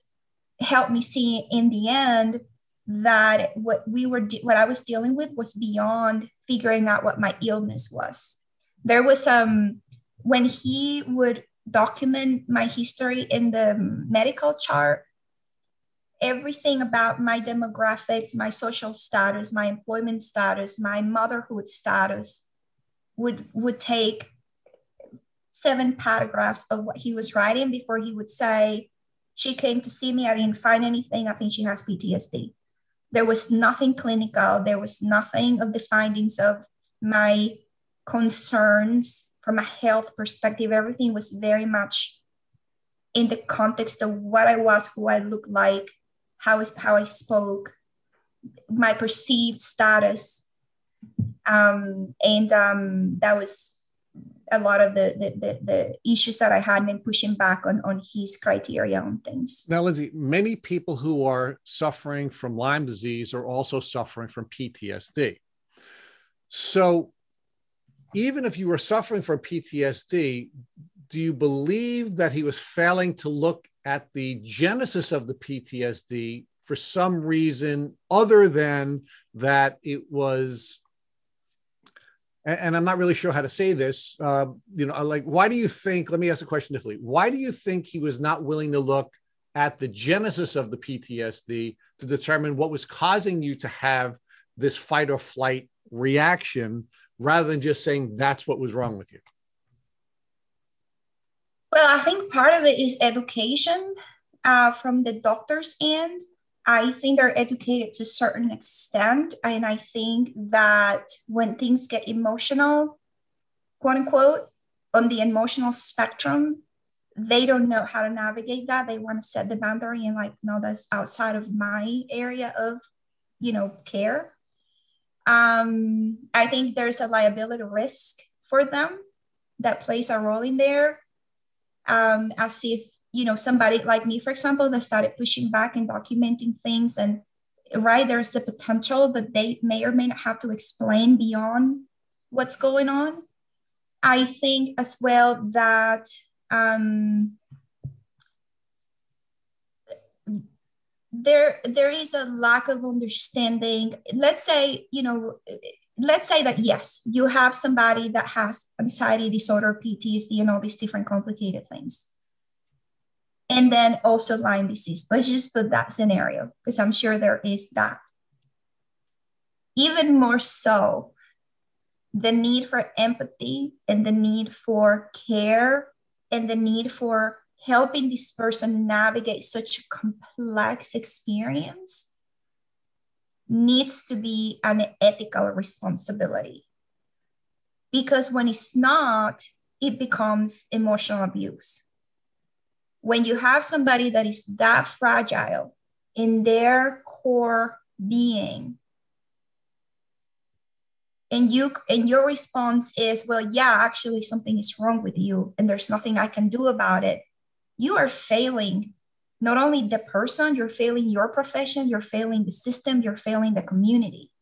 helped me see in the end that what we were, de- what I was dealing with was beyond figuring out what my illness was. There was some, um, when he would document my history in the medical chart, everything about my demographics, my social status, my employment status, my motherhood status would, would take seven paragraphs of what he was writing before he would say, she came to see me, I didn't find anything, I think she has P T S D. There was nothing clinical. There was nothing of the findings of my concerns from a health perspective. Everything was very much in the context of what I was, who I looked like, how, is, how I spoke, my perceived status. Um, and um, that was a lot of the, the, the, the issues that I had been pushing back on, on his criteria on things. Now, Lindsay, many people who are suffering from Lyme disease are also suffering from P T S D. So even if you were suffering from P T S D, do you believe that he was failing to look at the genesis of the P T S D for some reason other than that it was... And I'm not really sure how to say this, uh, you know, like, why do you think, let me ask a question differently. Why do you think he was not willing to look at the genesis of the P T S D to determine what was causing you to have this fight or flight reaction rather than just saying that's what was wrong with you? Well, I think part of it is education uh, from the doctor's end. I think they're educated to a certain extent. And I think that when things get emotional, quote unquote, on the emotional spectrum, they don't know how to navigate that. They want to set the boundary and like, no, that's outside of my area of, you know, care. Um, I think there's a liability risk for them that plays a role in there. Um, as if, you know, somebody like me, for example, that started pushing back and documenting things, and right, there's the potential that they may or may not have to explain beyond what's going on. I think as well that um, there there is a lack of understanding. Let's say, you know, let's say that, yes, you have somebody that has anxiety disorder, P T S D, and all these different complicated things. And then also Lyme disease. Let's just put that scenario, because I'm sure there is that. Even more so, the need for empathy and the need for care and the need for helping this person navigate such a complex experience needs to be an ethical responsibility. Because when it's not, it becomes emotional abuse. When you have somebody that is that fragile in their core being, and you and your response is, well, yeah, actually something is wrong with you and there's nothing I can do about it, you are failing not only the person, you're failing your profession, you're failing the system, you're failing the community.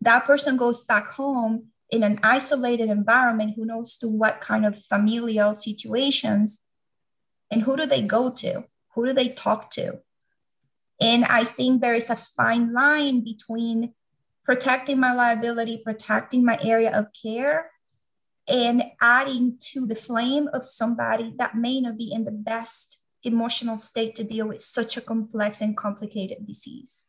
That person goes back home in an isolated environment, who knows to what kind of familial situations. And who do they go to? Who do they talk to? And I think there is a fine line between protecting my liability, protecting my area of care, and adding to the flame of somebody that may not be in the best emotional state to deal with such a complex and complicated disease.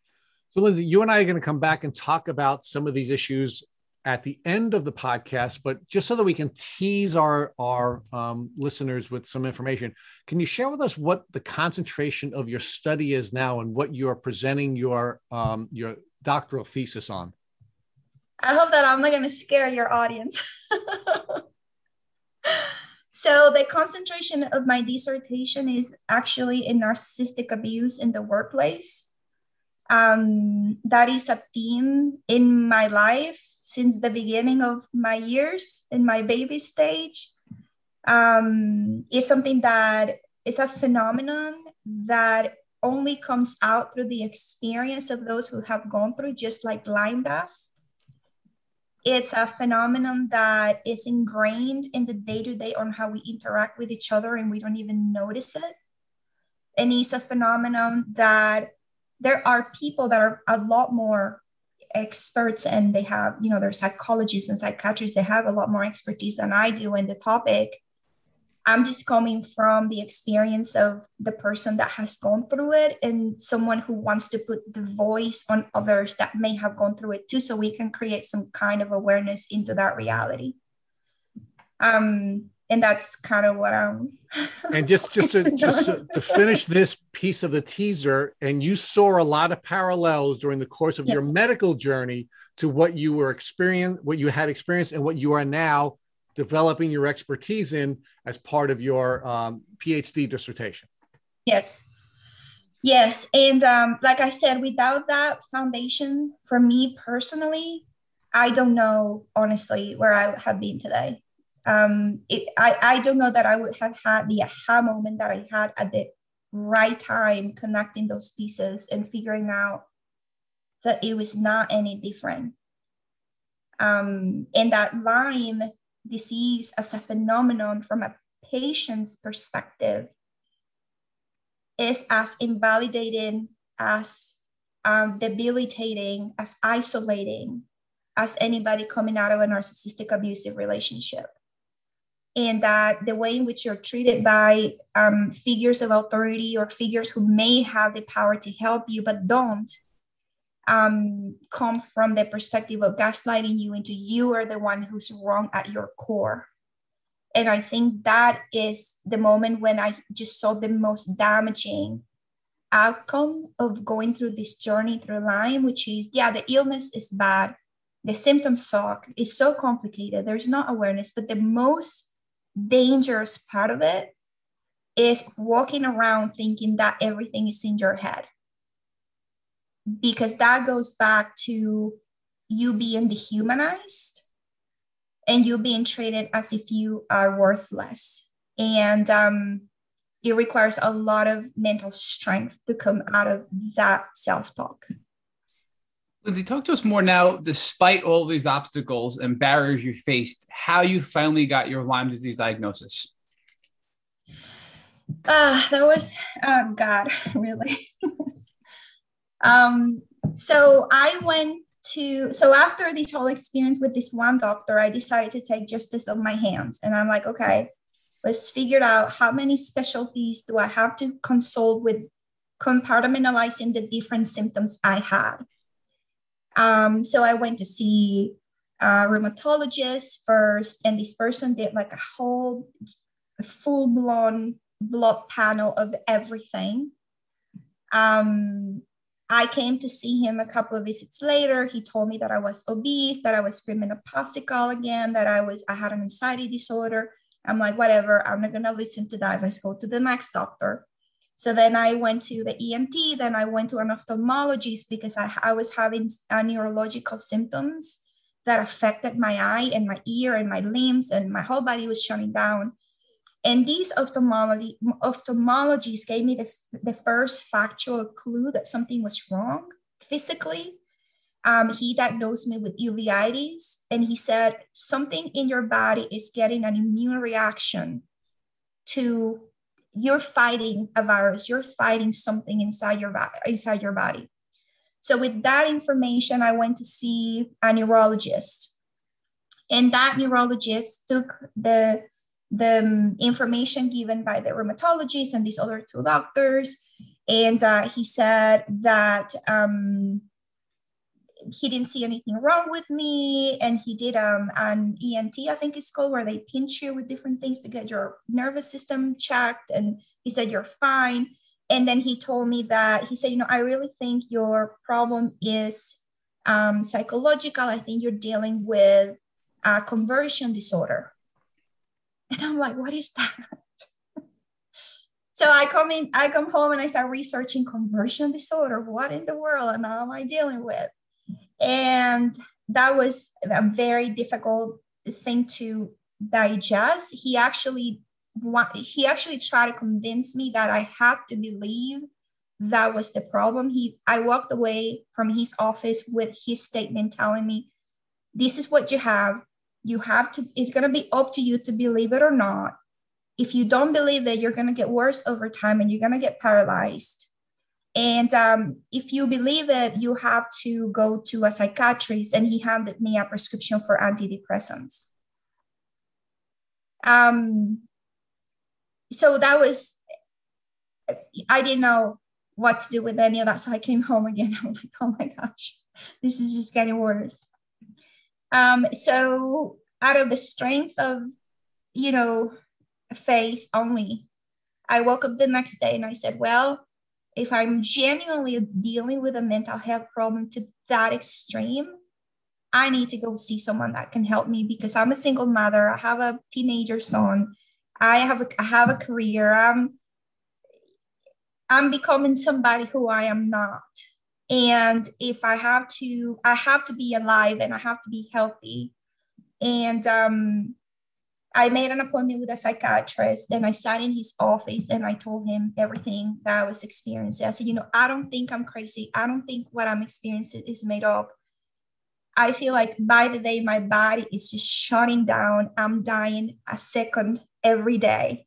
So Lindsay, you and I are going to come back and talk about some of these issues at the end of the podcast, but just so that we can tease our, our um, listeners with some information, can you share with us what the concentration of your study is now and what you are presenting your, um, your doctoral thesis on? I hope that I'm not going to scare your audience. So the concentration of my dissertation is actually in narcissistic abuse in the workplace. Um, that is a theme in my life since the beginning of my years in my baby stage. Um, it's something that is a phenomenon that only comes out through the experience of those who have gone through, just like Lyme does. It's a phenomenon that is ingrained in the day-to-day on how we interact with each other, and we don't even notice it. And it's a phenomenon that there are people that are a lot more experts, and they have, you know, they're psychologists and psychiatrists. They have a lot more expertise than I do in the topic. I'm just coming from the experience of the person that has gone through it and someone who wants to put the voice on others that may have gone through it too, so we can create some kind of awareness into that reality. Um, and that's kind of what I'm... And just, just, to, just to, to finish this piece of the teaser, and you saw a lot of parallels during the course of yes. your medical journey to what you were experienced, what you had experienced and what you are now developing your expertise in as part of your um, PhD dissertation. Yes. Yes. And um, like I said, without that foundation, for me personally, I don't know, honestly, where I have been today. Um, it, I, I don't know that I would have had the aha moment that I had at the right time, connecting those pieces and figuring out that it was not any different. Um, and that Lyme disease as a phenomenon from a patient's perspective is as invalidating, as um, debilitating, as isolating as anybody coming out of a narcissistic abusive relationship. And that the way in which you're treated by um, figures of authority or figures who may have the power to help you but don't, Um, come from the perspective of gaslighting you into you are the one who's wrong at your core. And I think that is the moment when I just saw the most damaging outcome of going through this journey through Lyme, which is, yeah, the illness is bad. The symptoms suck. It's so complicated. There's not awareness. But the most dangerous part of it is walking around thinking that everything is in your head. Because that goes back to you being dehumanized and you being treated as if you are worthless. And um, it requires a lot of mental strength to come out of that self-talk. Lindsay, talk to us more now, despite all these obstacles and barriers you faced, how you finally got your Lyme disease diagnosis. Uh, that was, oh God, really. Um, so I went to, so after this whole experience with this one doctor, I decided to take justice on my hands. And I'm like, okay, let's figure out how many specialties do I have to consult with compartmentalizing the different symptoms I had. Um, so I went to see a rheumatologist first, and this person did like a whole full blown blood panel of everything. Um, I came to see him a couple of visits later. He told me that I was obese, that I was premenopausical again, that I was I had an anxiety disorder. I'm like, whatever, I'm not going to listen to that. Let's go to the next doctor. So then I went to the E N T, then I went to an ophthalmologist because I, I was having uh, neurological symptoms that affected my eye and my ear and my limbs, and my whole body was shutting down. And these ophthalmology, ophthalmologists gave me the, the first factual clue that something was wrong physically. Um, he diagnosed me with uveitis, and he said, something in your body is getting an immune reaction to, you're fighting a virus, you're fighting something inside your, inside your body. So with that information, I went to see a neurologist, and that neurologist took the, the um, information given by the rheumatologist and these other two doctors. And uh, he said that um, he didn't see anything wrong with me. And he did um, an E N T, I think it's called, where they pinch you with different things to get your nervous system checked. And he said, you're fine. And then he told me that, he said, you know, I really think your problem is um, psychological. I think you're dealing with uh, conversion disorder. And I'm like, what is that? So I come in, I come home and I start researching conversion disorder. What in the world am I dealing with? And that was a very difficult thing to digest. He actually he actually tried to convince me that I had to believe that was the problem. He, I walked away from his office with his statement telling me, this is what you have. You have to, it's going to be up to you to believe it or not. If you don't believe that, you're going to get worse over time and you're going to get paralyzed. And um, if you believe it, you have to go to a psychiatrist. And he handed me a prescription for antidepressants. Um, so that was, I didn't know what to do with any of that. So I came home again. I'm like, oh my gosh, this is just getting worse. Um, so out of the strength of, you know, faith only, I woke up the next day and I said, well, if I'm genuinely dealing with a mental health problem to that extreme, I need to go see someone that can help me, because I'm a single mother. I have a teenager son. I have a, I have a career. I'm, I'm becoming somebody who I am not. And if I have to, I have to be alive and I have to be healthy. And um, I made an appointment with a psychiatrist, and I sat in his office and I told him everything that I was experiencing. I said, you know, I don't think I'm crazy. I don't think what I'm experiencing is made up. I feel like by the day, my body is just shutting down. I'm dying a second every day.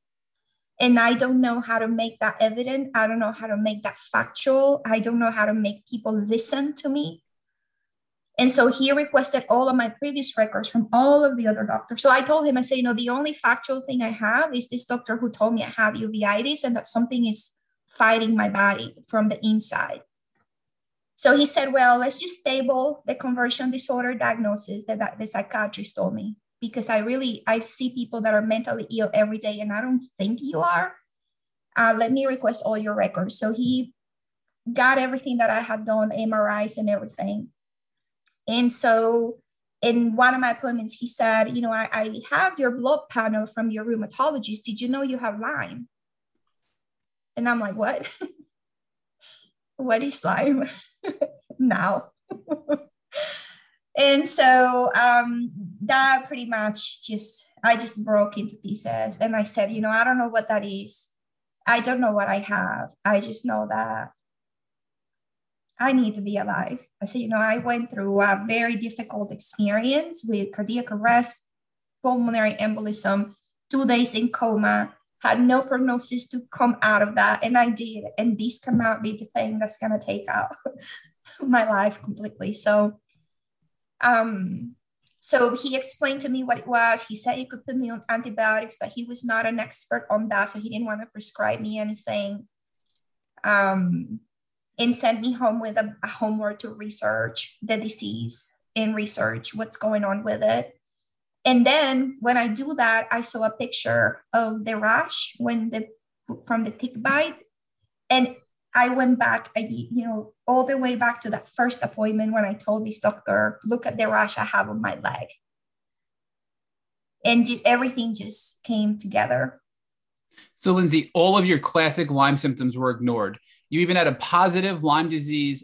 And I don't know how to make that evident. I don't know how to make that factual. I don't know how to make people listen to me. And so he requested all of my previous records from all of the other doctors. So I told him, I said, you know, the only factual thing I have is this doctor who told me I have uveitis and that something is fighting my body from the inside. So he said, well, let's just table the conversion disorder diagnosis that, that the psychiatrist told me, because I really, I see people that are mentally ill every day and I don't think you are. Uh, let me request all your records. So he got everything that I had done, M R Is and everything. And so in one of my appointments, he said, you know, I, I have your blood panel from your rheumatologist. Did you know you have Lyme? And I'm like, what? What is Lyme? Now? And so um, that pretty much just, I just broke into pieces. And I said, you know, I don't know what that is. I don't know what I have. I just know that I need to be alive. I said, you know, I went through a very difficult experience with cardiac arrest, pulmonary embolism, two days in coma, had no prognosis to come out of that. And I did. And this cannot be the thing that's going to take out my life completely. So, um, so he explained to me what it was. He said he could put me on antibiotics, but he was not an expert on that. So he didn't want to prescribe me anything. Um, and sent me home with a, a homework to research the disease and research what's going on with it. And then when I do that, I saw a picture of the rash when the from the tick bite. And I went back, I, you know, all the way back to that first appointment when I told this doctor, look at the rash I have on my leg. And everything just came together. So Lindsay, all of your classic Lyme symptoms were ignored. You even had a positive Lyme disease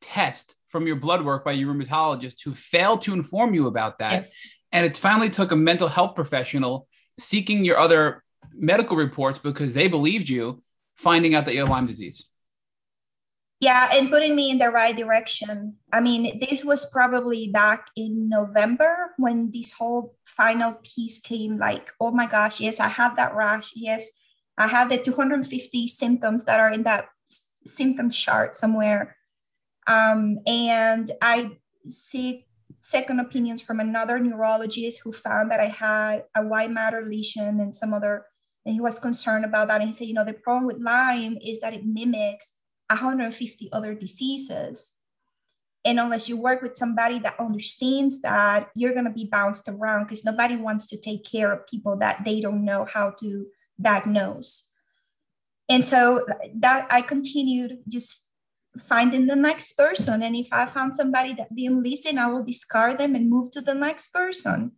test from your blood work by your rheumatologist who failed to inform you about that. Yes. And it finally took a mental health professional seeking your other medical reports because they believed you, finding out that you have Lyme disease. Yeah, and putting me in the right direction. I mean, this was probably back in November when this whole final piece came like, oh my gosh, yes, I had that rash. Yes, I have the two hundred fifty symptoms that are in that symptom chart somewhere. Um, and I seek second opinions from another neurologist who found that I had a white matter lesion and some other, and he was concerned about that. And he said, you know, the problem with Lyme is that it mimics one hundred fifty other diseases. And unless you work with somebody that understands that, you're going to be bounced around because nobody wants to take care of people that they don't know how to diagnose. And so that I continued just finding the next person. And if I found somebody that didn't listen, I will discard them and move to the next person.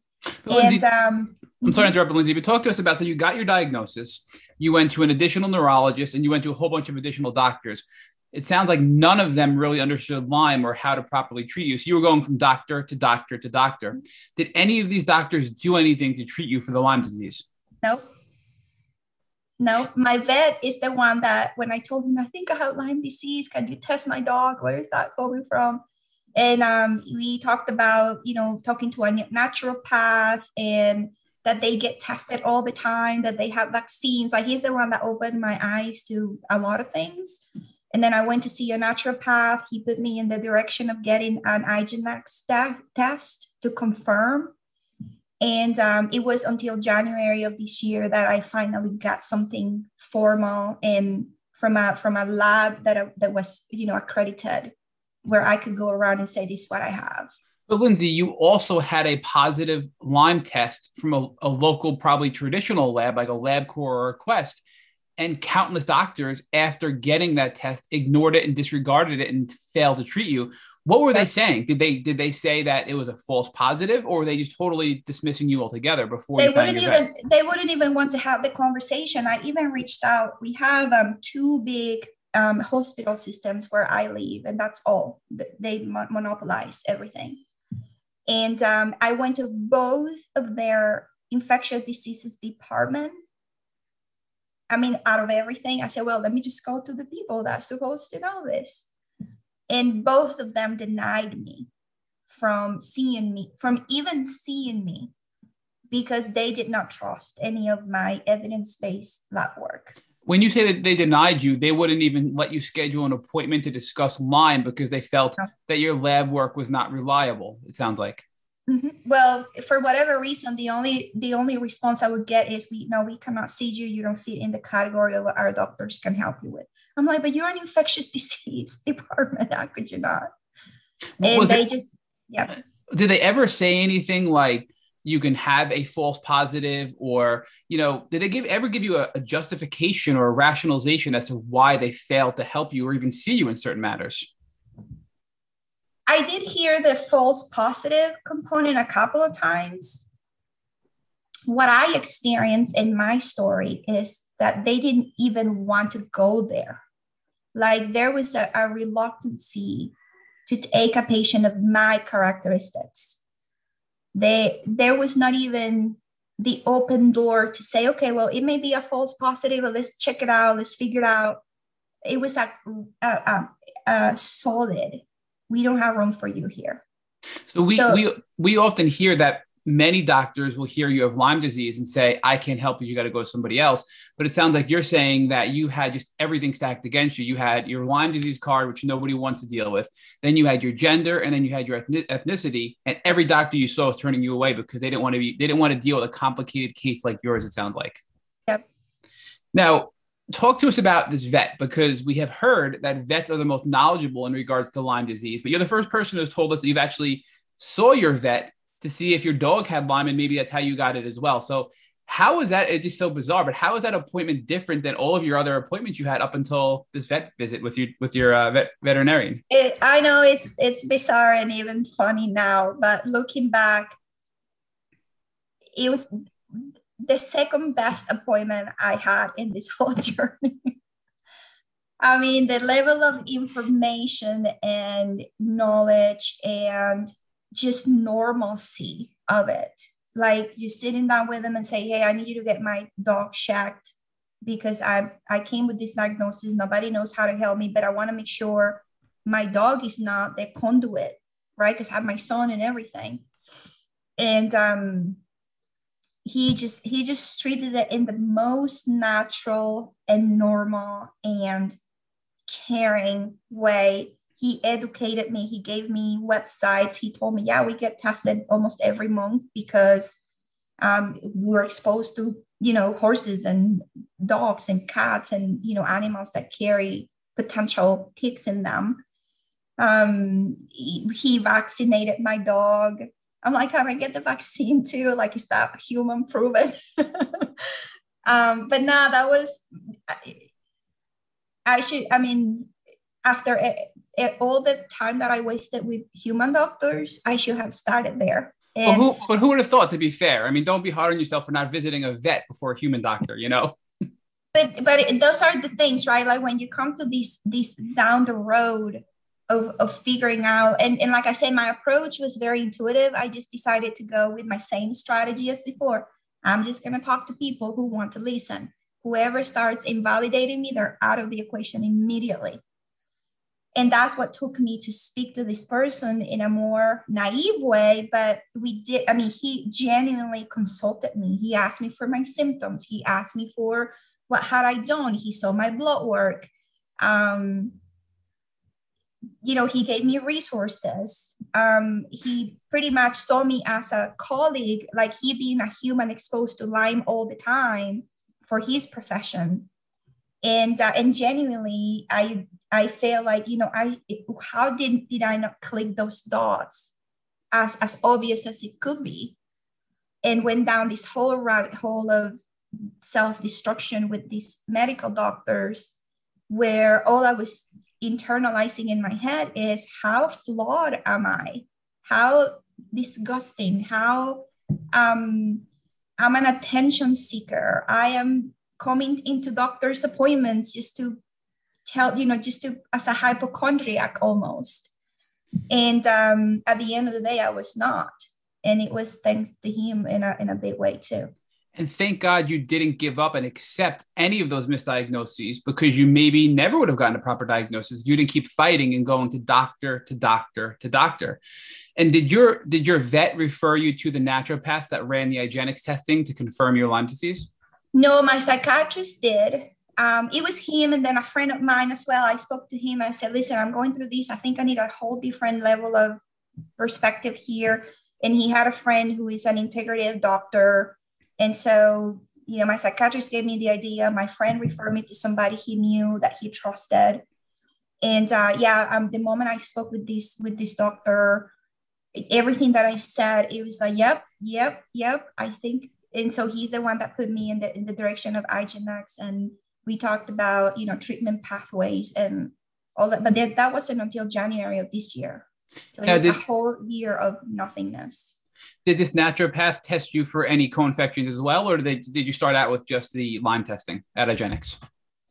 But and Lindsay, um, I'm sorry to interrupt, Lindsay, but talk to us about, so you got your diagnosis, you went to an additional neurologist, and you went to a whole bunch of additional doctors. It sounds like none of them really understood Lyme or how to properly treat you. So you were going from doctor to doctor to doctor. Did any of these doctors do anything to treat you for the Lyme disease? No. No, my vet is the one that when I told him, I think I have Lyme disease, can you test my dog? Where is that coming from? And um, we talked about, you know, talking to a naturopath and that they get tested all the time, that they have vaccines. Like he's the one that opened my eyes to a lot of things. And then I went to see a naturopath. He put me in the direction of getting an Iogenix test to confirm. And um, it was until January of this year that I finally got something formal and from a from a lab that, I, that was, you know, accredited, where I could go around and say, this is what I have. But Lindsay, you also had a positive Lyme test from a, a local, probably traditional lab, like a LabCorp or a Quest. And countless doctors, after getting that test, ignored it and disregarded it and failed to treat you. What were they saying? Did they did they say that it was a false positive, or were they just totally dismissing you altogether before they you found wouldn't your even vet? They wouldn't even want to have the conversation. I even reached out. We have um, two big um, hospital systems where I live, and that's all. They monopolize everything. And um, I went to both of their infectious diseases department. I mean, out of everything, I said, well, let me just go to the people that are supposed to know this. And both of them denied me from seeing me, from even seeing me, because they did not trust any of my evidence-based lab work. When you say that they denied you, they wouldn't even let you schedule an appointment to discuss Lyme because they felt no. that your lab work was not reliable, it sounds like. Mm-hmm. Well, for whatever reason, the only the only response I would get is, we no, we cannot see you. You don't fit in the category of what our doctors can help you with. I'm like, but you're an infectious disease department. How could you not? Well, and they it, just, yeah. Did they ever say anything like, you can have a false positive, or, you know, did they give ever give you a, a justification or a rationalization as to why they failed to help you or even see you in certain matters? I did hear the false positive component a couple of times. What I experienced in my story is that they didn't even want to go there. Like there was a, a reluctancy to take a patient of my characteristics. They, there was not even the open door to say, okay, well, it may be a false positive, but let's check it out. Let's figure it out. It was a, a, a, a solid, we don't have room for you here. So we, so we we often hear that many doctors will hear you have Lyme disease and say, I can't help you, you got to go to somebody else. But it sounds like you're saying that you had just everything stacked against you. You had your Lyme disease card, which nobody wants to deal with. Then you had your gender, and then you had your ethnicity, and every doctor you saw was turning you away because they didn't want to be, they didn't want to deal with a complicated case like yours, it sounds like. Yep. Now, talk to us about this vet, because we have heard that vets are the most knowledgeable in regards to Lyme disease, but you're the first person who's told us that you've actually saw your vet to see if your dog had Lyme, and maybe that's how you got it as well. So how is that? It's just so bizarre, but how is that appointment different than all of your other appointments you had up until this vet visit with your, with your uh, vet, veterinarian? It, I know it's, it's bizarre and even funny now, but looking back, it was the second best appointment I had in this whole journey. I mean, the level of information and knowledge and just normalcy of it. Like just sitting down with them and say, hey, I need you to get my dog checked because I, I came with this diagnosis. Nobody knows how to help me, but I want to make sure my dog is not the conduit, right? Because I have my son and everything. And, um, He just he just treated it in the most natural and normal and caring way. He educated me. He gave me websites. He told me, yeah, we get tested almost every month because um, we're exposed to, you know, horses and dogs and cats and, you know, animals that carry potential ticks in them. Um, he, he vaccinated my dog. I'm like, can I get the vaccine too? Like, is that human proven? um, but no, that was, I should, I mean, after it, it, all the time that I wasted with human doctors, I should have started there. And, well, who, but who would have thought, to be fair? I mean, don't be hard on yourself for not visiting a vet before a human doctor, you know? But but it, those are the things, right? Like when you come to these, these down the road of, of figuring out, and, and like I said, my approach was very intuitive. I just decided to go with my same strategy as before. I'm just going to talk to people who want to listen. Whoever starts invalidating me, they're out of the equation immediately. And that's what took me to speak to this person in a more naive way. But we did, I mean, he genuinely consulted me. He asked me for my symptoms. He asked me for what had I done. He saw my blood work. Um, you know, he gave me resources. Um, he pretty much saw me as a colleague, like he being a human exposed to Lyme all the time for his profession. And uh, and genuinely, I I feel like, you know, I how did, did I not click those dots as, as obvious as it could be, and went down this whole rabbit hole of self-destruction with these medical doctors, where all I was internalizing in my head is, how flawed am I? How disgusting, how um, I'm an attention seeker. I am coming into doctor's appointments just to tell, you know, just to, as a hypochondriac almost. And um, at the end of the day, I was not. And it was thanks to him in a, in a big way too. And thank God you didn't give up and accept any of those misdiagnoses, because you maybe never would have gotten a proper diagnosis. You didn't keep fighting and going to doctor, to doctor, to doctor. And did your, did your vet refer you to the naturopath that ran the Iogenix testing to confirm your Lyme disease? No, my psychiatrist did. Um, it was him and then a friend of mine as well. I spoke to him. I said, listen, I'm going through this. I think I need a whole different level of perspective here. And he had a friend who is an integrative doctor. And so, you know, my psychiatrist gave me the idea. My friend referred me to somebody he knew that he trusted. And uh, yeah, um, the moment I spoke with this, with this doctor, everything that I said, it was like, yep, yep, yep, I think. And so he's the one that put me in the, in the direction of Iogenix. And we talked about, you know, treatment pathways and all that, but that, that wasn't until January of this year. So it now was did, a whole year of nothingness. Did this naturopath test you for any co-infections as well? Or did, they, did you start out with just the Lyme testing at Iogenix?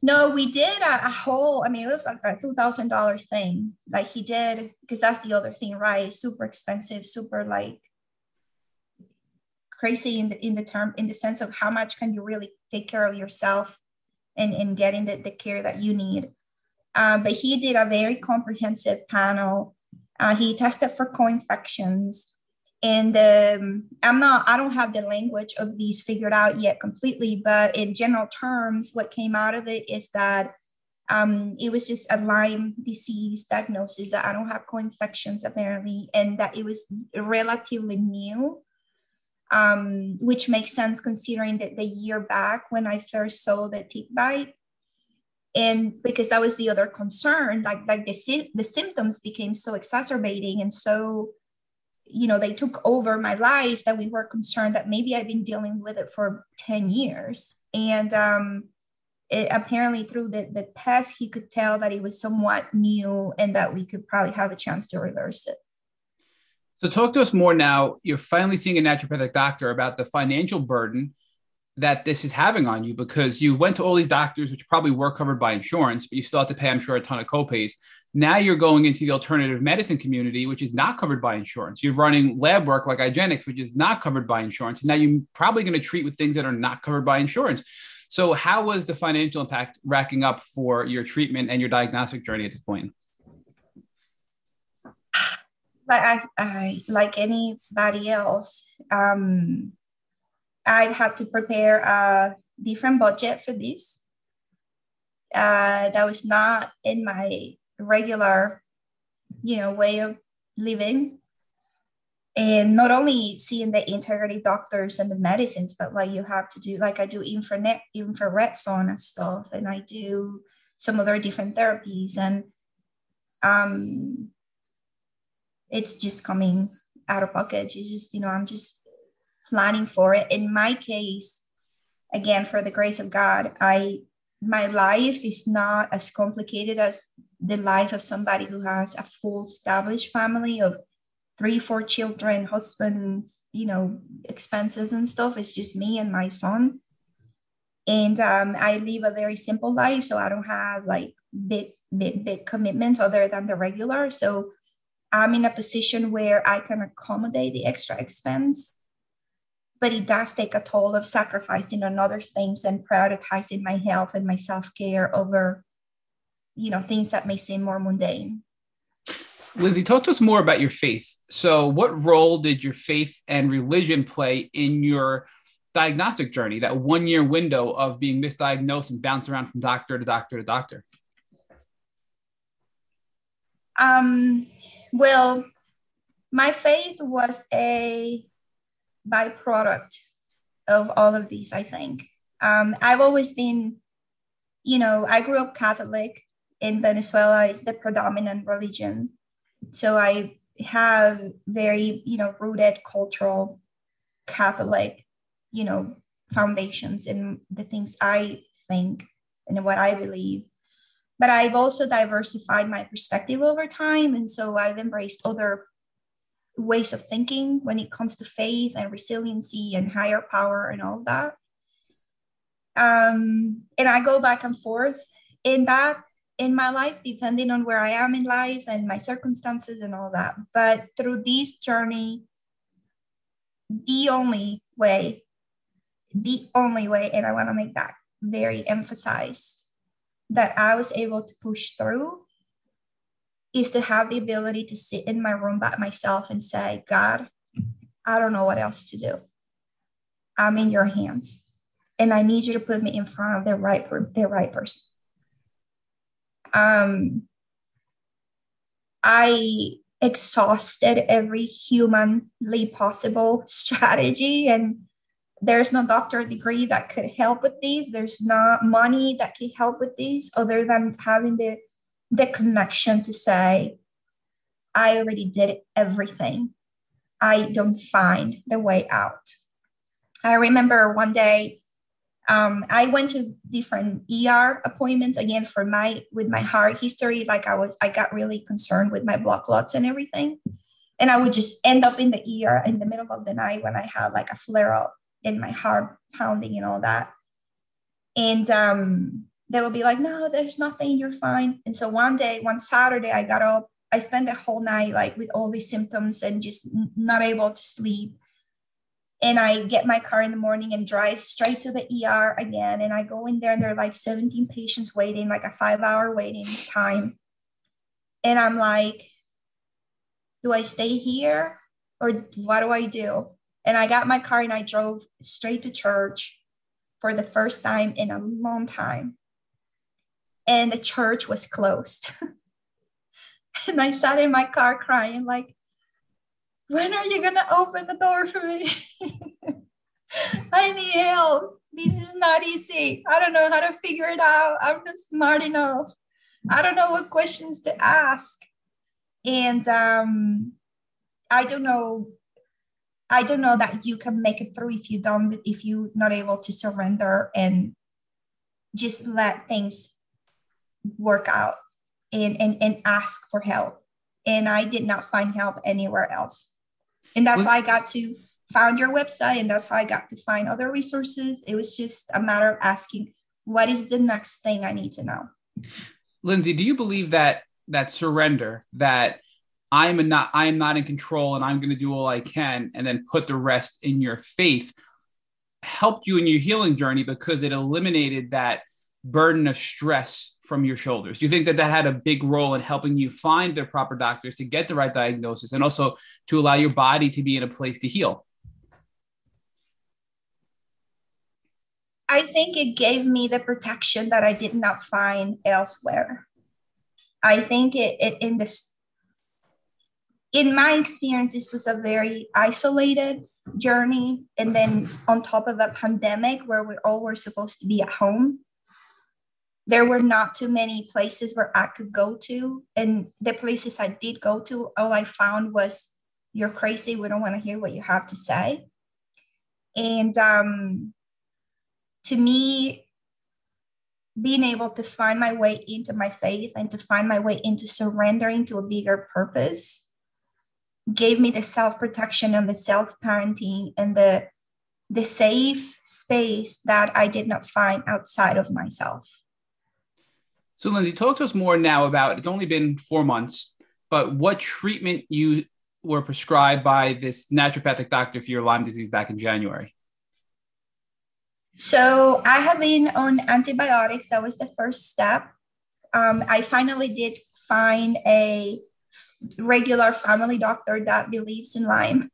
No, we did a, a whole, I mean, it was like a two thousand dollars thing. Like he did, because that's the other thing, right? Super expensive, super like crazy in the, in the term, in the sense of how much can you really take care of yourself and, and getting the, the care that you need. Um, but he did a very comprehensive panel. Uh, he tested for co-infections. And um, I'm not, I don't have the language of these figured out yet completely, but in general terms, what came out of it is that um, it was just a Lyme disease diagnosis, that I don't have co-infections apparently, and that it was relatively new. Um, which makes sense considering that the year back when I first saw the tick bite, and because that was the other concern, like like the the symptoms became so exacerbating and so, you know, they took over my life that we were concerned that maybe I've been dealing with it for ten years. And um, it, apparently through the, the test, he could tell that it was somewhat new and that we could probably have a chance to reverse it. So talk to us more now. You're finally seeing a naturopathic doctor about the financial burden that this is having on you, because you went to all these doctors, which probably were covered by insurance, but you still have to pay, I'm sure, a ton of copays. Now you're going into the alternative medicine community, which is not covered by insurance. You're running lab work like Iogenix, which is not covered by insurance. And now you're probably going to treat with things that are not covered by insurance. So how was the financial impact racking up for your treatment and your diagnostic journey at this point? I, I, like anybody else, um, I've had to prepare a different budget for this. Uh, that was not in my regular you know, way of living. And not only seeing the integrative doctors and the medicines, but like you have to do, like I do infrared, infrared sauna stuff, and I do some other different therapies. And um, it's just coming out of pocket. It's just, you know, I'm just planning for it. In my case, again, for the grace of God, I my life is not as complicated as the life of somebody who has a full established family of three, four children, husbands, you know, expenses and stuff. It's just me and my son. And um, I live a very simple life. So I don't have like big, big, big commitments other than the regular. So I'm in a position where I can accommodate the extra expense, but it does take a toll of sacrificing on other things and prioritizing my health and my self-care over, you know, things that may seem more mundane. Lindsay, talk to us more about your faith. So what role did your faith and religion play in your diagnostic journey, that one-year window of being misdiagnosed and bouncing around from doctor to doctor to doctor? Um, well, my faith was a byproduct of all of these, I think. Um, I've always been, you know, I grew up Catholic. In Venezuela, it's the predominant religion. So I have very, you know, rooted cultural Catholic, you know, foundations in the things I think and what I believe. But I've also diversified my perspective over time. And so I've embraced other ways of thinking when it comes to faith and resiliency and higher power and all that. Um, and I go back and forth in that. In my life, depending on where I am in life and my circumstances and all that. But through this journey, the only way, the only way, and I want to make that very emphasized, that I was able to push through is to have the ability to sit in my room by myself and say, God, I don't know what else to do. I'm in your hands. And I need you to put me in front of the right, the right person. Um, I exhausted every humanly possible strategy, and there's no doctor degree that could help with these. There's not money that could help with these other than having the, the connection to say, I already did everything. I don't find the way out. I remember one day, Um, I went to different E R appointments again for my, with my heart history. Like I was, I got really concerned with my blood clots and everything. And I would just end up in the E R in the middle of the night when I had like a flare up in my heart pounding and all that. And um, they would be like, no, there's nothing, you're fine. And so one day, one Saturday I got up, I spent the whole night like with all these symptoms and just not able to sleep. And I get my car in the morning and drive straight to the E R again. And I go in there and there are like seventeen patients waiting, like a five hour waiting time. And I'm like, do I stay here or what do I do? And I got my car and I drove straight to church for the first time in a long time. And the church was closed. And I sat in my car crying like, when are you going to open the door for me? I need help. This is not easy. I don't know how to figure it out. I'm not smart enough. I don't know what questions to ask. And um, I don't know. I don't know that you can make it through if you don't, if you're not able to surrender and just let things work out and, and, and ask for help. And I did not find help anywhere else. And that's how I got to found your website. And that's how I got to find other resources. It was just a matter of asking, what is the next thing I need to know? Lindsay, do you believe that that surrender, that I'm not, I'm not in control and I'm going to do all I can, and then put the rest in your faith, helped you in your healing journey because it eliminated that burden of stress from your shoulders? Do you think that that had a big role in helping you find the proper doctors to get the right diagnosis and also to allow your body to be in a place to heal? I think it gave me the protection that I did not find elsewhere. I think it, it in this, in my experience, this was a very isolated journey. And then on top of a pandemic where we all were supposed to be at home, there were not too many places where I could go to. And the places I did go to, all I found was, you're crazy. We don't want to hear what you have to say. And um, to me, being able to find my way into my faith and to find my way into surrendering to a bigger purpose gave me the self-protection and the self-parenting and the, the safe space that I did not find outside of myself. So Lindsay, talk to us more now about, it's only been four months, but what treatment you were prescribed by this naturopathic doctor for your Lyme disease back in January. So I have been on antibiotics. That was the first step. Um, I finally did find a regular family doctor that believes in Lyme.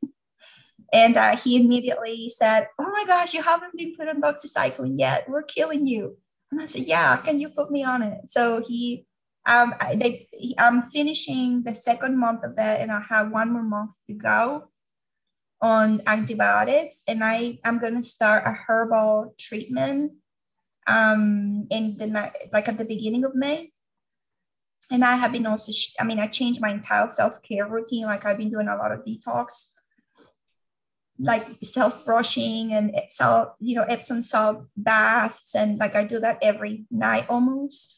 And uh, he immediately said, oh my gosh, you haven't been put on doxycycline yet. We're killing you. And I said, yeah, can you put me on it? So he, um, they, I'm finishing the second month of that, and I have one more month to go on antibiotics. And I, I'm going to start a herbal treatment um, in the like at the beginning of May. And I have been also, I mean, I changed my entire self-care routine. Like I've been doing a lot of detox, like self-brushing and salt, you know, Epsom salt baths. And like, I do that every night almost.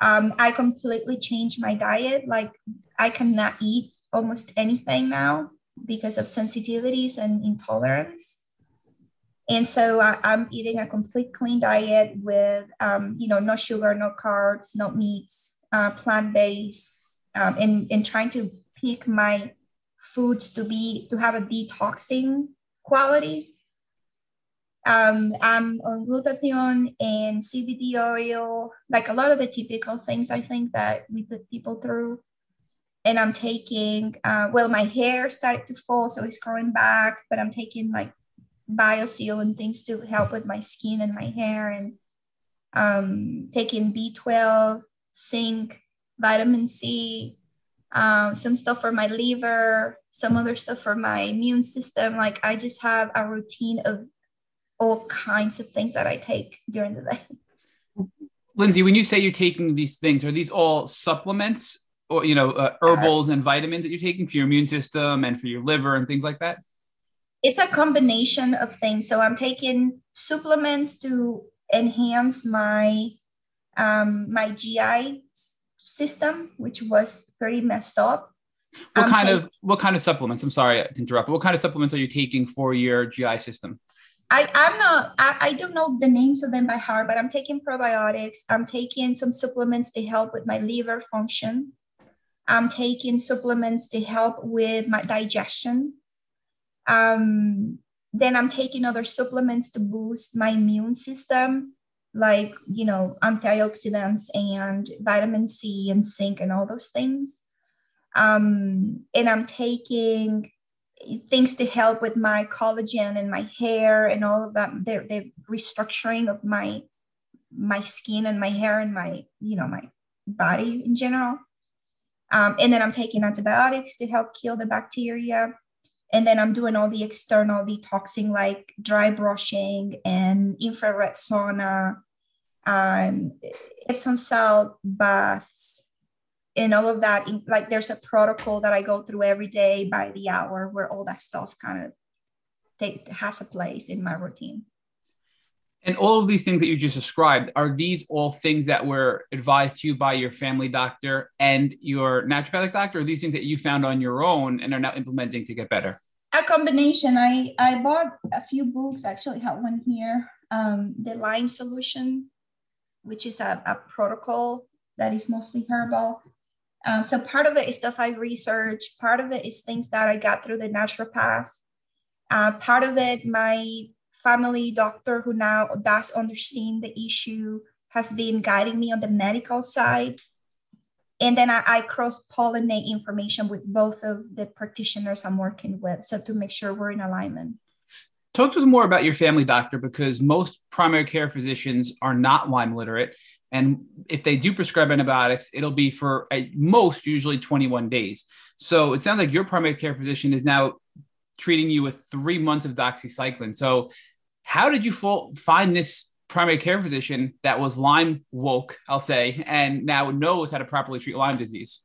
Um, I completely changed my diet. Like I cannot eat almost anything now because of sensitivities and intolerance. And so I, I'm eating a complete clean diet with, um, you know, no sugar, no carbs, no meats, uh, plant-based, um, and, and trying to pick my foods to be to have a detoxing quality. Um, I'm on glutathione and C B D oil, like a lot of the typical things I think that we put people through. And I'm taking, uh, well, my hair started to fall, so it's growing back, but I'm taking like BioSeal and things to help with my skin and my hair, and um, taking B twelve, zinc, vitamin C, Um, some stuff for my liver, some other stuff for my immune system. Like I just have a routine of all kinds of things that I take during the day. Lindsay, when you say you're taking these things, are these all supplements or, you know, uh, herbals uh, and vitamins that you're taking for your immune system and for your liver and things like that? It's a combination of things. So I'm taking supplements to enhance my, um, my G I system, which was pretty messed up. What I'm kind taking, of what kind of supplements? I'm sorry to interrupt, but what kind of supplements are you taking for your G I system? I, I'm not, I, I don't know the names of them by heart, but I'm taking probiotics. I'm taking some supplements to help with my liver function. I'm taking supplements to help with my digestion. Um, then I'm taking other supplements to boost my immune system, like, you know, antioxidants and vitamin C and zinc and all those things. Um, and I'm taking things to help with my collagen and my hair and all of that, the, the restructuring of my, my skin and my hair and my, you know, my body in general. Um, and then I'm taking antibiotics to help kill the bacteria. And then I'm doing all the external detoxing, like dry brushing and infrared sauna, um, Epsom salt baths, and all of that. Like there's a protocol that I go through every day by the hour where all that stuff kind of take, has a place in my routine. And all of these things that you just described, are these all things that were advised to you by your family doctor and your naturopathic doctor? Or are these things that you found on your own and are now implementing to get better? A combination. I, I bought a few books. I actually have one here. Um, the Lyme Solution, which is a, a protocol that is mostly herbal. Um, so part of it is stuff I researched. Part of it is things that I got through the naturopath. Uh, part of it, my family doctor, who now does understand the issue, has been guiding me on the medical side. And then I, I cross-pollinate information with both of the practitioners I'm working with, so to make sure we're in alignment. Talk to us more about your family doctor, because most primary care physicians are not Lyme literate. And if they do prescribe antibiotics, it'll be for at most usually twenty-one days. So it sounds like your primary care physician is now treating you with three months of doxycycline. So how did you fall, find this primary care physician that was Lyme woke, I'll say, and now knows how to properly treat Lyme disease?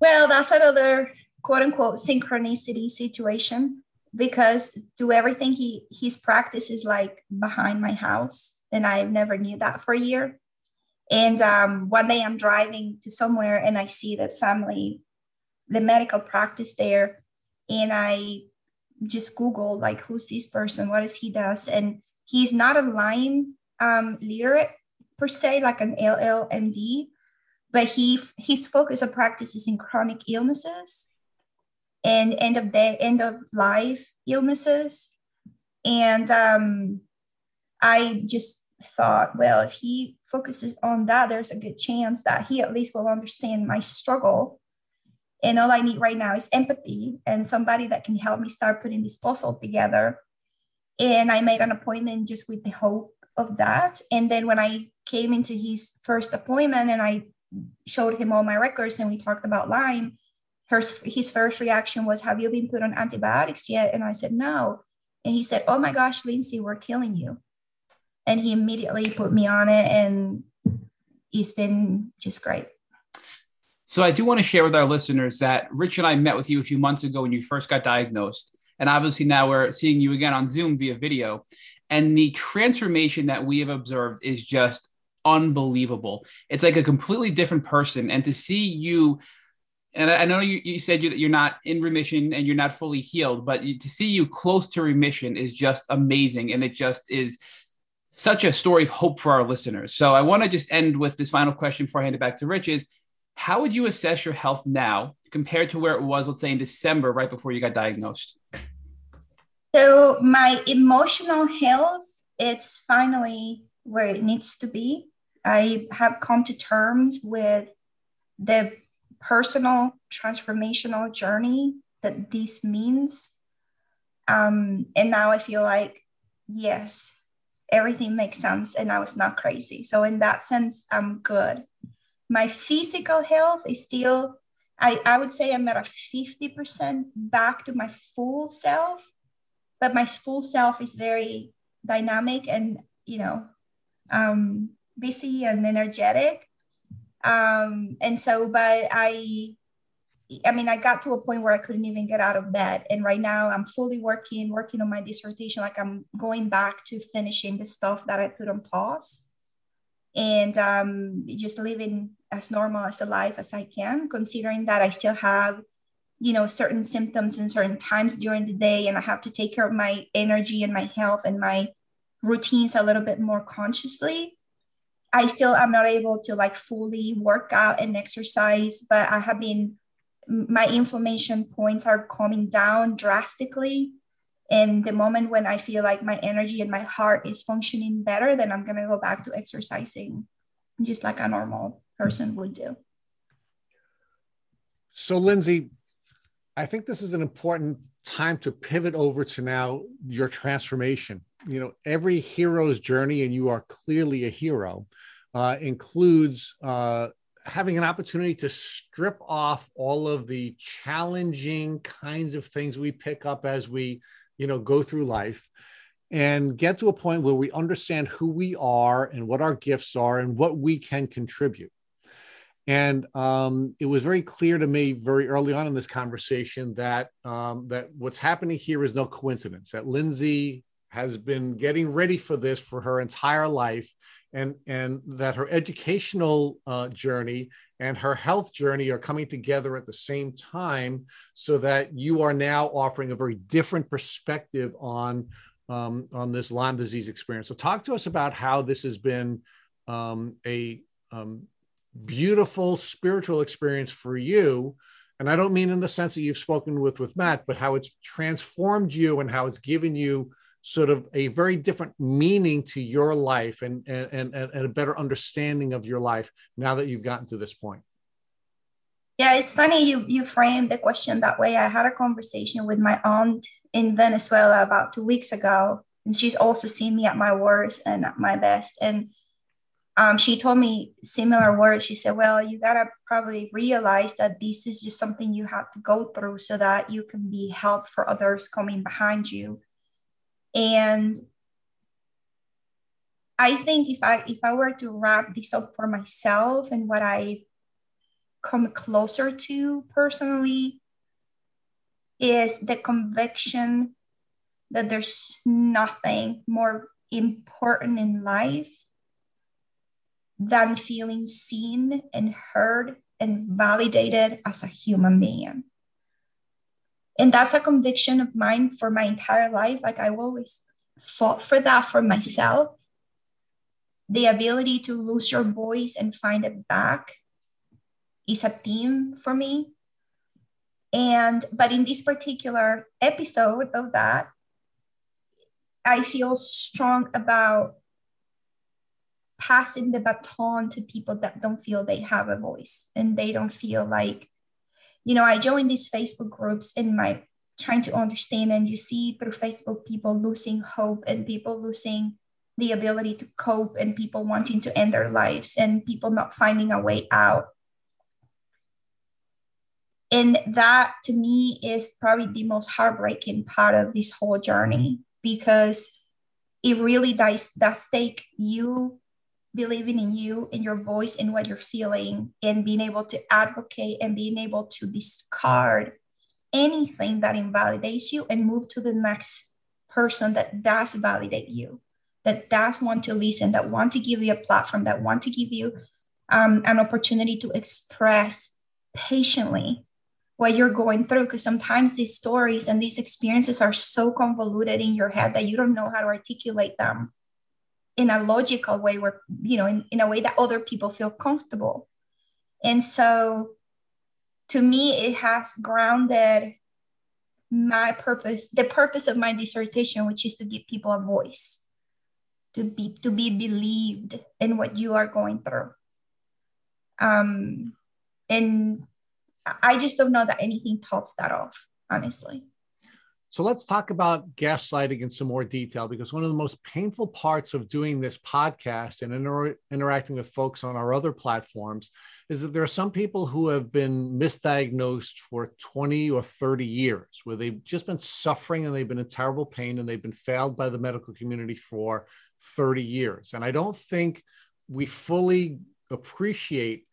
Well, that's another quote unquote synchronicity situation, because do everything he his practice is like behind my house. And I never knew that for a year. And um, one day I'm driving to somewhere and I see the family, the medical practice there. And I just Googled, like, who's this person? What does he does? And he's not a Lyme um, literate per se, like an L L M D, but he his focus of practice is in chronic illnesses and end of day, end of life illnesses. And um, I just thought, well, if he focuses on that, there's a good chance that he at least will understand my struggle. And all I need right now is empathy and somebody that can help me start putting this puzzle together. And I made an appointment just with the hope of that. And then when I came into his first appointment and I showed him all my records and we talked about Lyme, her, his first reaction was, have you been put on antibiotics yet? And I said, no. And he said, oh my gosh, Lindsay, we're killing you. And he immediately put me on it, and it's been just great. So I do want to share with our listeners that Rich and I met with you a few months ago when you first got diagnosed. And obviously now we're seeing you again on Zoom via video. And the transformation that we have observed is just unbelievable. It's like a completely different person. And to see you, and I know you, you said you, that you're not in remission and you're not fully healed, but you, to see you close to remission is just amazing. And it just is such a story of hope for our listeners. So I want to just end with this final question before I hand it back to Rich is, how would you assess your health now compared to where it was, let's say, in December, right before you got diagnosed? So my emotional health, it's finally where it needs to be. I have come to terms with the personal transformational journey that this means. Um, and now I feel like, yes, everything makes sense and I was not crazy. So in that sense, I'm good. My physical health is still, I, I would say I'm at a fifty percent back to my full self, but my full self is very dynamic and, you know, um, busy and energetic. Um, and so, but I, I mean, I got to a point where I couldn't even get out of bed. And right now I'm fully working, working on my dissertation. Like I'm going back to finishing the stuff that I put on pause. And um, just living as normal as a life as I can, considering that I still have, you know, certain symptoms and certain times during the day, and I have to take care of my energy and my health and my routines a little bit more consciously. I still am not able to like fully work out and exercise, but I have been, my inflammation points are coming down drastically. And the moment when I feel like my energy and my heart is functioning better, then I'm going to go back to exercising just like a normal person would do. So, Lindsay, I think this is an important time to pivot over to now your transformation. You know, every hero's journey, and you are clearly a hero, uh, includes uh, having an opportunity to strip off all of the challenging kinds of things we pick up as we you know, go through life and get to a point where we understand who we are and what our gifts are and what we can contribute. And um, it was very clear to me very early on in this conversation that um, that what's happening here is no coincidence, that Lindsay has been getting ready for this for her entire life, and, and that her educational uh, journey and her health journey are coming together at the same time, so that you are now offering a very different perspective on, um, on this Lyme disease experience. So talk to us about how this has been um, a um, beautiful spiritual experience for you. And I don't mean in the sense that you've spoken with, with Matt, but how it's transformed you and how it's given you sort of a very different meaning to your life and, and, and, and a better understanding of your life now that you've gotten to this point. Yeah, it's funny you you framed the question that way. I had a conversation with my aunt in Venezuela about two weeks ago, and she's also seen me at my worst and at my best. And Um, she told me similar words. She said, well, you got to probably realize that this is just something you have to go through so that you can be help for others coming behind you. And I think if I, if I were to wrap this up for myself and what I come closer to personally is the conviction that there's nothing more important in life than feeling seen and heard and validated as a human being. And that's a conviction of mine for my entire life. Like, I always fought for that for myself. The ability to lose your voice and find it back is a theme for me. And, but in this particular episode of that, I feel strong about passing the baton to people that don't feel they have a voice and they don't feel like, you know, I joined these Facebook groups in my trying to understand, and you see through Facebook people losing hope and people losing the ability to cope and people wanting to end their lives and people not finding a way out. And that to me is probably the most heartbreaking part of this whole journey, because it really does, does take you believing in you and your voice and what you're feeling and being able to advocate and being able to discard anything that invalidates you and move to the next person that does validate you, that does want to listen, that want to give you a platform, that want to give you um, an opportunity to express patiently what you're going through. Because sometimes these stories and these experiences are so convoluted in your head that you don't know how to articulate them in a logical way, where, you know, in, in a way that other people feel comfortable. And so to me, it has grounded my purpose, the purpose of my dissertation, which is to give people a voice, to be, to be believed in what you are going through. Um, and I just don't know that anything tops that off, honestly. So let's talk about gaslighting in some more detail, because one of the most painful parts of doing this podcast and inter- interacting with folks on our other platforms is that there are some people who have been misdiagnosed for twenty or thirty years, where they've just been suffering and they've been in terrible pain and they've been failed by the medical community for thirty years. And I don't think we fully appreciate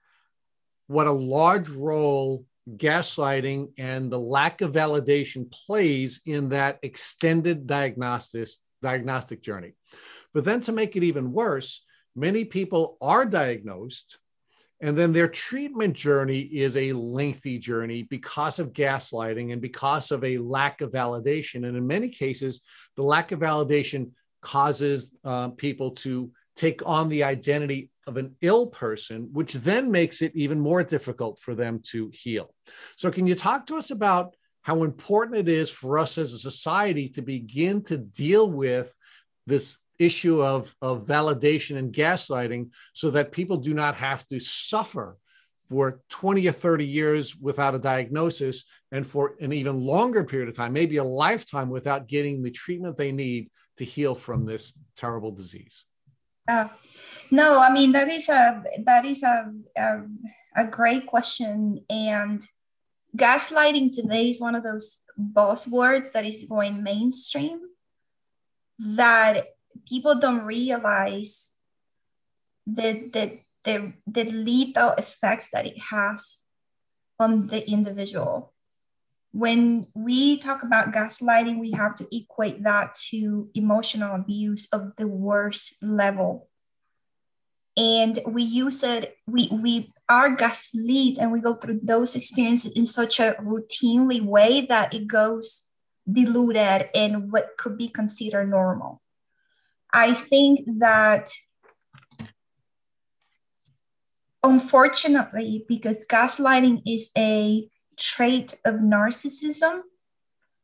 what a large role gaslighting and the lack of validation plays in that extended diagnosis, diagnostic journey. But then to make it even worse, many people are diagnosed and then their treatment journey is a lengthy journey because of gaslighting and because of a lack of validation. And in many cases, the lack of validation causes uh, people to take on the identity of an ill person, which then makes it even more difficult for them to heal. So can you talk to us about how important it is for us as a society to begin to deal with this issue of, of validation and gaslighting so that people do not have to suffer for twenty or thirty years without a diagnosis and for an even longer period of time, maybe a lifetime, without getting the treatment they need to heal from this terrible disease? Uh, no, I mean, that is a that is a, a a great question. And gaslighting today is one of those buzzwords that is going mainstream that people don't realize the the the, the lethal effects that it has on the individual. When we talk about gaslighting, we have to equate that to emotional abuse of the worst level. And we use it, we, we are gaslit and we go through those experiences in such a routinely way that it goes diluted in what could be considered normal. I think that unfortunately, because gaslighting is a trait of narcissism,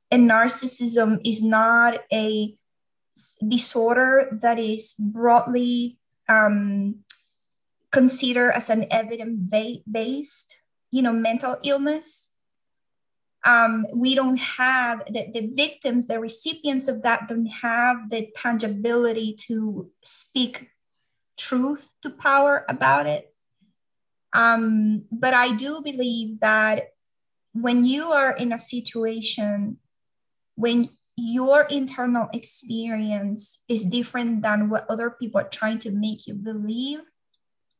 and narcissism is not a disorder that is broadly um, considered as an evidence-based, you know, mental illness. Um, we don't have, the, the victims, the recipients of that don't have the tangibility to speak truth to power about it. Um, but I do believe that when you are in a situation, when your internal experience is different than what other people are trying to make you believe,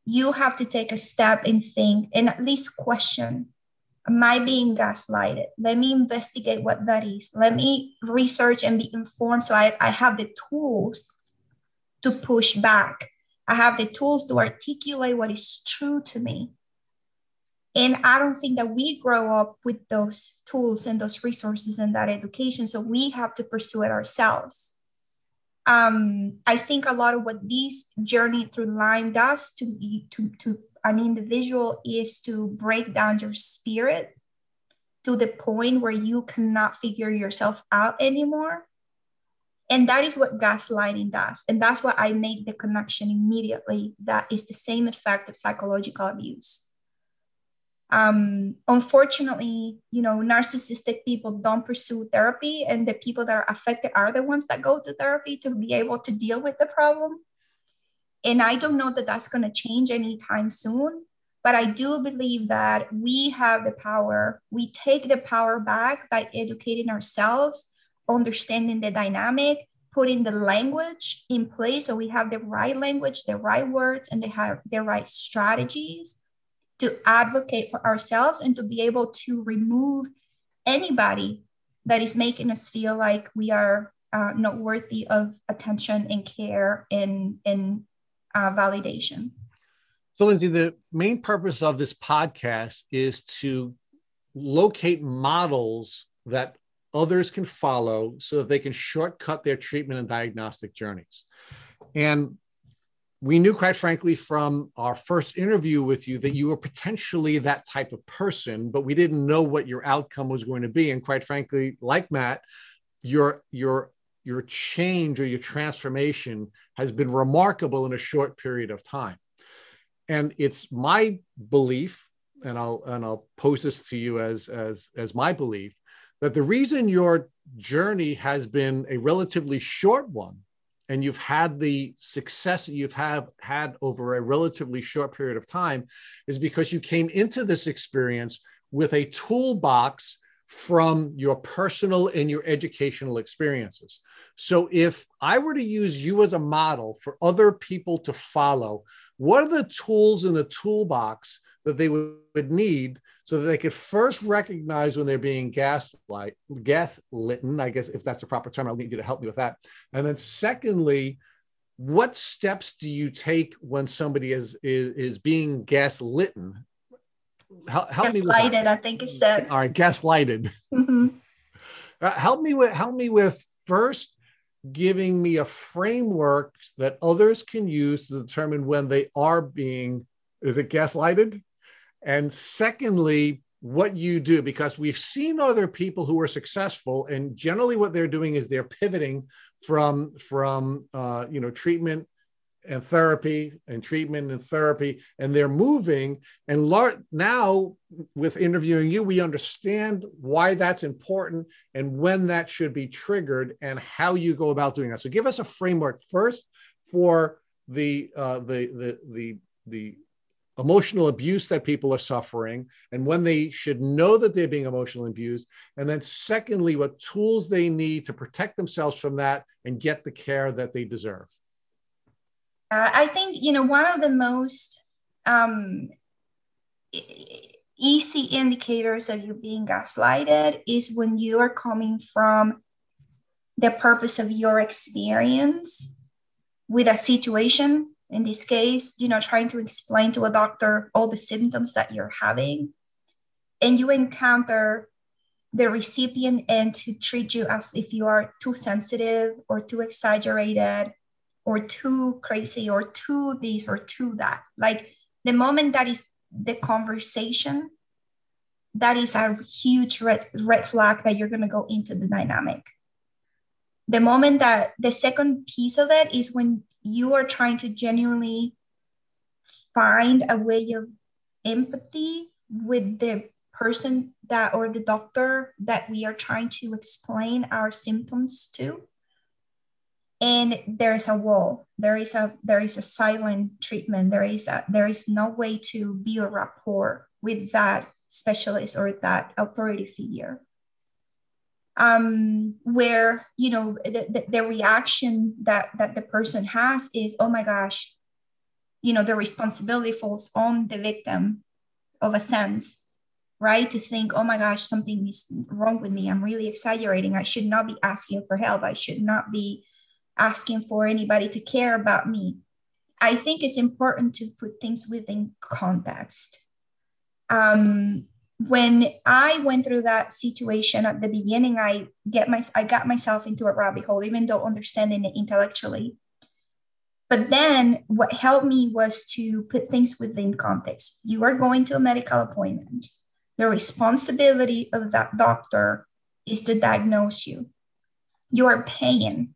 you have to take a step and think and at least question, am I being gaslighted? Let me investigate what that is. Let me research and be informed so I, I have the tools to push back. I have the tools to articulate what is true to me. And I don't think that we grow up with those tools and those resources and that education. So we have to pursue it ourselves. Um, I think a lot of what this journey through Lyme does to, to, to an individual is to break down your spirit to the point where you cannot figure yourself out anymore. And that is what gaslighting does. And that's why I make the connection immediately that it's the same effect of psychological abuse. Um, unfortunately, you know, narcissistic people don't pursue therapy, and the people that are affected are the ones that go to therapy to be able to deal with the problem. And I don't know that that's going to change anytime soon, but I do believe that we have the power. We take the power back by educating ourselves, understanding the dynamic, putting the language in place so we have the right language, the right words, and they have the right strategies to advocate for ourselves and to be able to remove anybody that is making us feel like we are uh, not worthy of attention and care and, and uh, validation. So, Lindsay, the main purpose of this podcast is to locate models that others can follow so that they can shortcut their treatment and diagnostic journeys. And we knew, quite frankly, from our first interview with you that you were potentially that type of person, but we didn't know what your outcome was going to be. And quite frankly, like Matt, your, your, your change or your transformation has been remarkable in a short period of time. And it's my belief, and I'll, and I'll pose this to you as, as, as my belief, that the reason your journey has been a relatively short one and you've had the success that you've have had over a relatively short period of time is because you came into this experience with a toolbox from your personal and your educational experiences. So if I were to use you as a model for other people to follow, what are the tools in the toolbox that they would need so that they could first recognize when they're being gaslight, gaslitten, I guess, if that's the proper term? I'll need you to help me with that. And then secondly, what steps do you take when somebody is is, is being gaslitten? Help, help gaslighted, me with that. I think it's said. All right, gaslighted. Mm-hmm. uh, help me with help me with first giving me a framework that others can use to determine when they are being, is it gaslighted? And secondly, what you do, because we've seen other people who are successful, and generally what they're doing is they're pivoting from, from uh, you know, treatment and therapy and treatment and therapy, and they're moving. And lar- now with interviewing you, we understand why that's important and when that should be triggered and how you go about doing that. So give us a framework first for the, uh, the, the, the, the emotional abuse that people are suffering and when they should know that they're being emotionally abused. And then secondly, what tools they need to protect themselves from that and get the care that they deserve. Uh, I think, you know, one of the most um, easy indicators of you being gaslighted is when you are coming from the purpose of your experience with a situation. In this case, you know, trying to explain to a doctor all the symptoms that you're having, and you encounter the recipient and to treat you as if you are too sensitive or too exaggerated or too crazy or too this or too that. Like the moment that is the conversation, that is a huge red, red flag that you're going to go into the dynamic. The moment that the second piece of it is when you are trying to genuinely find a way of empathy with the person that, or the doctor that we are trying to explain our symptoms to. and there is a wall. There is a there is a silent treatment. There is a there is no way to build rapport with that specialist or that authority figure. Um, where you know the, the, the reaction that that the person has is, oh my gosh, you know, the responsibility falls on the victim, of a sense, right? To think, oh my gosh, something is wrong with me. I'm really exaggerating. I should not be asking for help. I should not be asking for anybody to care about me. I think it's important to put things within context. Um, When I went through that situation at the beginning, I get my I got myself into a rabbit hole, even though understanding it intellectually. But then what helped me was to put things within context. You are going to a medical appointment. The responsibility of that doctor is to diagnose you. You are paying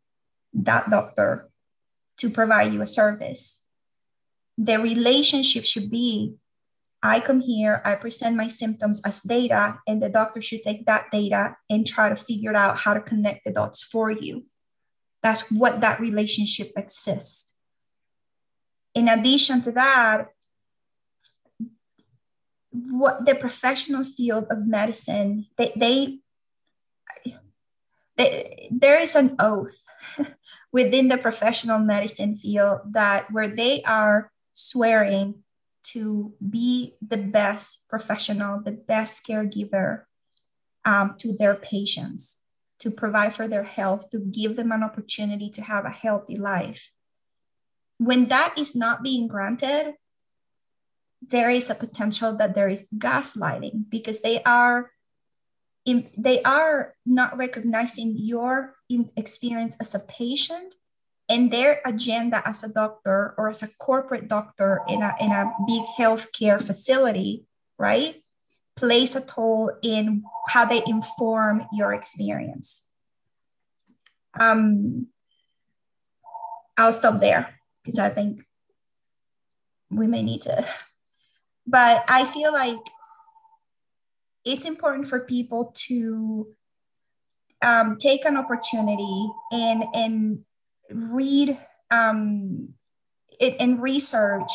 that doctor to provide you a service. The relationship should be, I come here, I present my symptoms as data, and the doctor should take that data and try to figure out how to connect the dots for you. That's what that relationship exists. In addition to that, what the professional field of medicine, they, they, they there is an oath within the professional medicine field that where they are swearing to be the best professional, the best caregiver um, to their patients, to provide for their health, to give them an opportunity to have a healthy life. When that is not being granted, there is a potential that there is gaslighting, because they are, in, they are not recognizing your experience as a patient and their agenda as a doctor or as a corporate doctor in a, in a big healthcare facility, right, plays a toll in how they inform your experience. Um, I'll stop there because I think we may need to. But I feel like it's important for people to um, take an opportunity and and. read um, it and research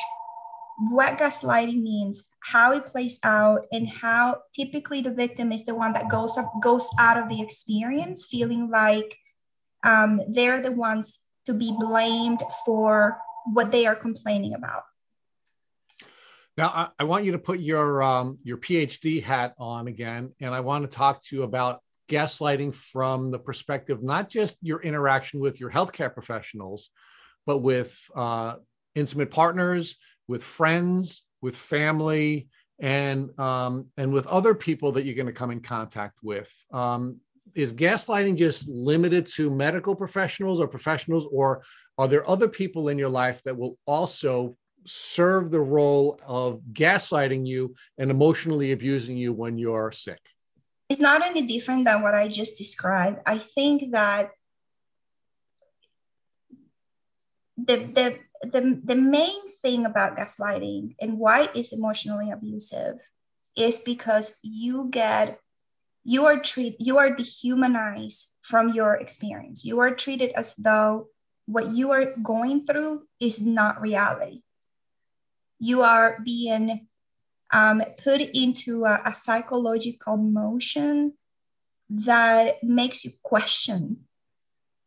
what gaslighting means, how it plays out, and how typically the victim is the one that goes up, goes out of the experience feeling like um, they're the ones to be blamed for what they are complaining about. Now, I, I want you to put your um, your PhD hat on again, and I want to talk to you about gaslighting from the perspective, not just your interaction with your healthcare professionals, but with uh, intimate partners, with friends, with family, and um, and with other people that you're going to come in contact with. Um, is gaslighting just limited to medical professionals or professionals, or are there other people in your life that will also serve the role of gaslighting you and emotionally abusing you when you're sick? It's not any different than what I just described. I think that the, the, the, the main thing about gaslighting and why it's emotionally abusive is because you get, you are treat, you are dehumanized from your experience. You are treated as though what you are going through is not reality. You are being Um, put into a, a psychological motion that makes you question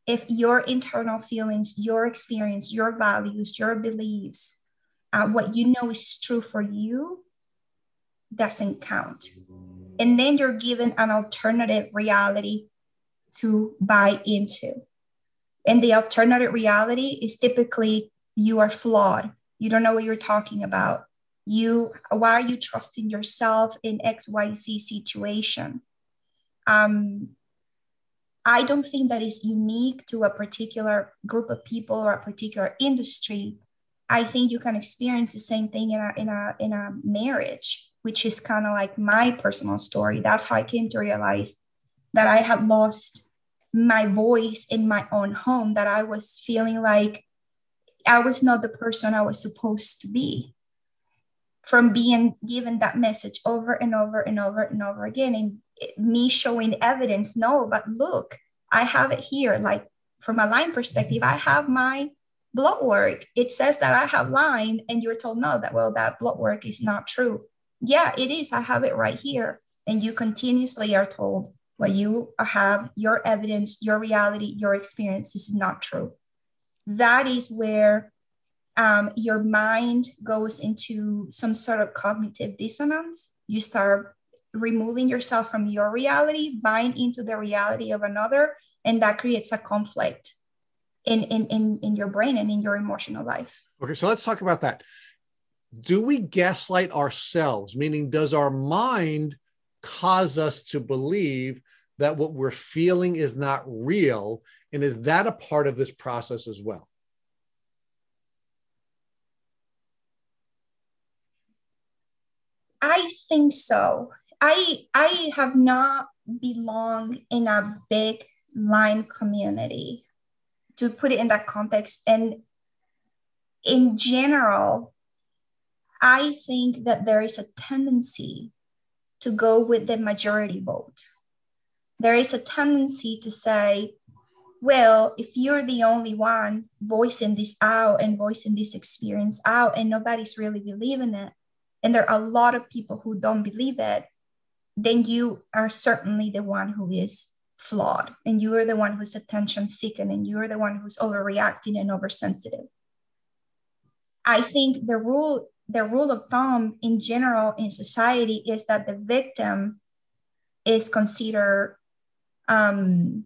if your internal feelings, your experience, your values, your beliefs, uh, what you know is true for you, doesn't count. And then you're given an alternative reality to buy into. And the alternative reality is typically you are flawed. You don't know what you're talking about. You, why are you trusting yourself in X Y Z situation? Um, I don't think that is unique to a particular group of people or a particular industry. I think you can experience the same thing in a, in a, in a marriage, which is kind of like my personal story. That's how I came to realize that I had lost my voice in my own home, that I was feeling like I was not the person I was supposed to be, from being given that message over and over and over and over again, and me showing evidence, no, but look, I have it here, like from a Lyme perspective, I have my blood work. It says that I have Lyme, and you're told, no, that, well, that blood work is not true. Yeah, it is. I have it right here. And you continuously are told, well, you have your evidence, your reality, your experience. This is not true. That is where um, your mind goes into some sort of cognitive dissonance. You start removing yourself from your reality, buying into the reality of another, and that creates a conflict in, in, in, in your brain and in your emotional life. Okay, so let's talk about that. Do we gaslight ourselves? Meaning, does our mind cause us to believe that what we're feeling is not real? And is that a part of this process as well? I think so. I, I have not belonged in a big Lyme community, to put it in that context. And in general, I think that there is a tendency to go with the majority vote. There is a tendency to say, well, if you're the only one voicing this out and voicing this experience out and nobody's really believing it, and there are a lot of people who don't believe it, then you are certainly the one who is flawed, and you are the one who's attention seeking, and you are the one who's overreacting and oversensitive. I think the rule, the rule of thumb in general in society is that the victim is considered um,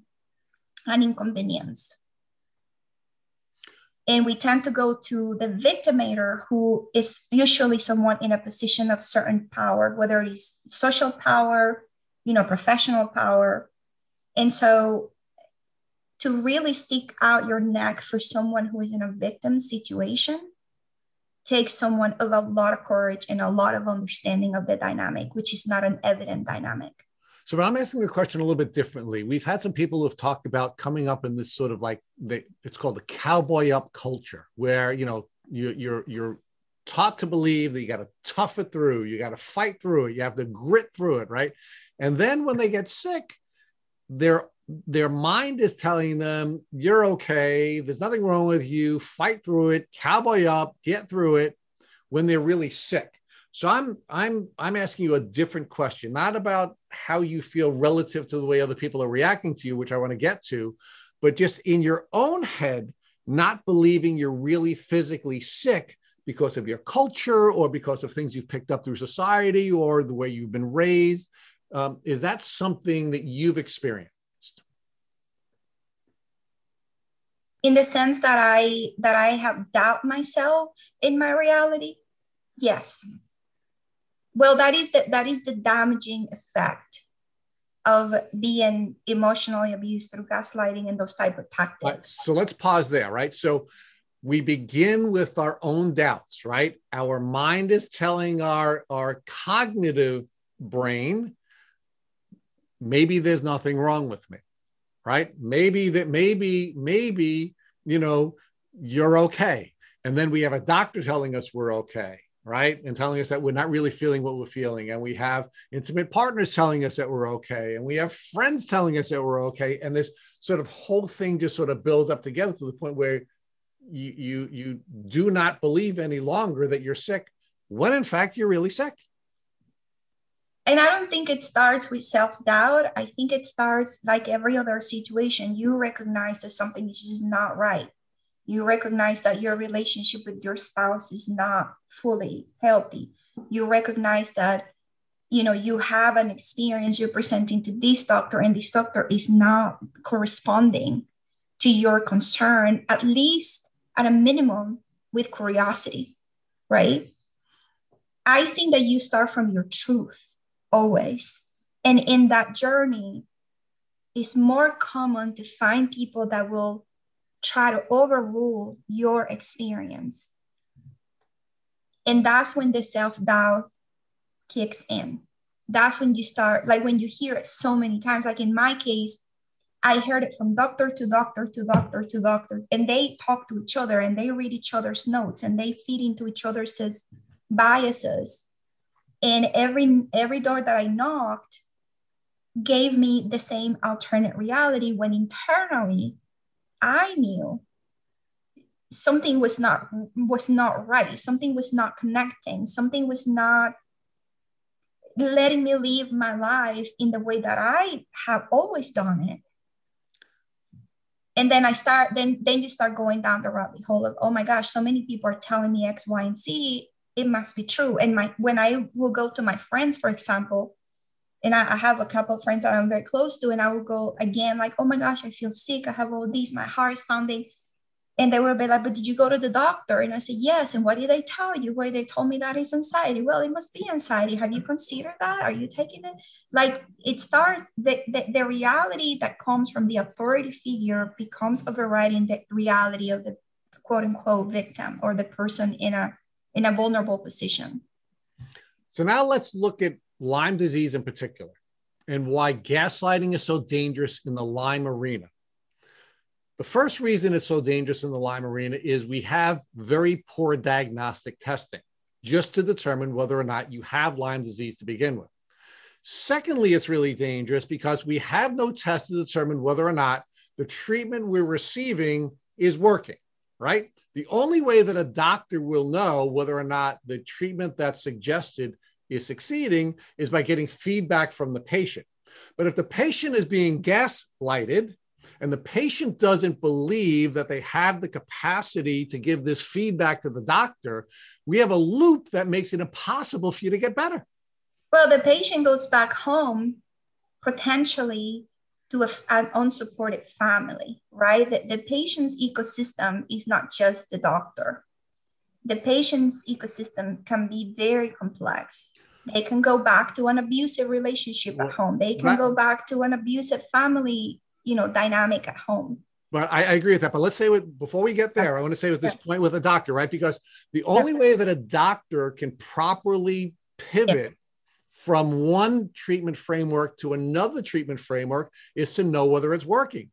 an inconvenience. And we tend to go to the victimator, who is usually someone in a position of certain power, whether it is social power, you know, professional power. And so to really stick out your neck for someone who is in a victim situation takes someone of a lot of courage and a lot of understanding of the dynamic, which is not an evident dynamic. So, but I'm asking the question a little bit differently. We've had some people who have talked about coming up in this sort of like, the, it's called the cowboy up culture, where, you know, you, you're you're taught to believe that you got to tough it through, you got to fight through it, you have to grit through it, right? And then when they get sick, their their mind is telling them, you're okay, there's nothing wrong with you, fight through it, cowboy up, get through it, when they're really sick. So I'm I'm I'm asking you a different question, not about how you feel relative to the way other people are reacting to you, which I want to get to, but just in your own head, not believing you're really physically sick because of your culture or because of things you've picked up through society or the way you've been raised. Um, is that something that you've experienced? In the sense that I that I have doubt myself in my reality? Yes. Well, that is the, that is the damaging effect of being emotionally abused through gaslighting and those type of tactics. Right. So let's pause there, right? So we begin with our own doubts, right? Our mind is telling our, our cognitive brain, maybe there's nothing wrong with me, right? Maybe that, maybe, maybe, you know, you're okay. And then we have a doctor telling us we're okay, right? And telling us that we're not really feeling what we're feeling. And we have intimate partners telling us that we're okay. And we have friends telling us that we're okay. And this sort of whole thing just sort of builds up together to the point where you, you, you do not believe any longer that you're sick, when in fact you're really sick. And I don't think it starts with self-doubt. I think it starts like every other situation. You recognize that something is just not right. You recognize that your relationship with your spouse is not fully healthy. You recognize that, you know, you have an experience you're presenting to this doctor, and this doctor is not corresponding to your concern, at least at a minimum with curiosity, right? I think that you start from your truth always. And in that journey, it's more common to find people that will try to overrule your experience. And that's when the self-doubt kicks in. That's when you start, like when you hear it so many times, like in my case, I heard it from doctor to doctor to doctor to doctor, and they talk to each other and they read each other's notes and they feed into each other's biases. And every, every door that I knocked gave me the same alternate reality, when internally, I knew something was not was not right. Something was not connecting. Something was not letting me live my life in the way that I have always done it. And then I start, then, then you start going down the rabbit hole of, oh my gosh, so many people are telling me X, Y, and Z, it must be true. And my, when I will go to my friends, for example, and I, I have a couple of friends that I'm very close to, and I will go again, like, oh my gosh, I feel sick. I have all these, my heart is pounding. And they will be like, but did you go to the doctor? And I said, yes. And what did they tell you? Well, they told me that it's anxiety. Well, it must be anxiety. Have you considered that? Are you taking it? Like, it starts, the, the, the reality that comes from the authority figure becomes overriding the reality of the quote unquote victim or the person in a, in a vulnerable position. So now let's look at Lyme disease in particular and why gaslighting is so dangerous in the Lyme arena. The first reason it's so dangerous in the Lyme arena is we have very poor diagnostic testing just to determine whether or not you have Lyme disease to begin with. Secondly, it's really dangerous because we have no test to determine whether or not the treatment we're receiving is working, right? The only way that a doctor will know whether or not the treatment that's suggested is succeeding is by getting feedback from the patient. But if the patient is being gaslighted, and the patient doesn't believe that they have the capacity to give this feedback to the doctor, we have a loop that makes it impossible for you to get better. Well, the patient goes back home, potentially to a, an unsupported family, right? The, the patient's ecosystem is not just the doctor. The patient's ecosystem can be very complex. They can go back to an abusive relationship well, at home. They can right. go back to an abusive family you know, dynamic at home. But I, I agree with that. But let's say with, before we get there, I want to say with this yeah. point with a doctor, right? Because the only yeah. way that a doctor can properly pivot yes. from one treatment framework to another treatment framework is to know whether it's working.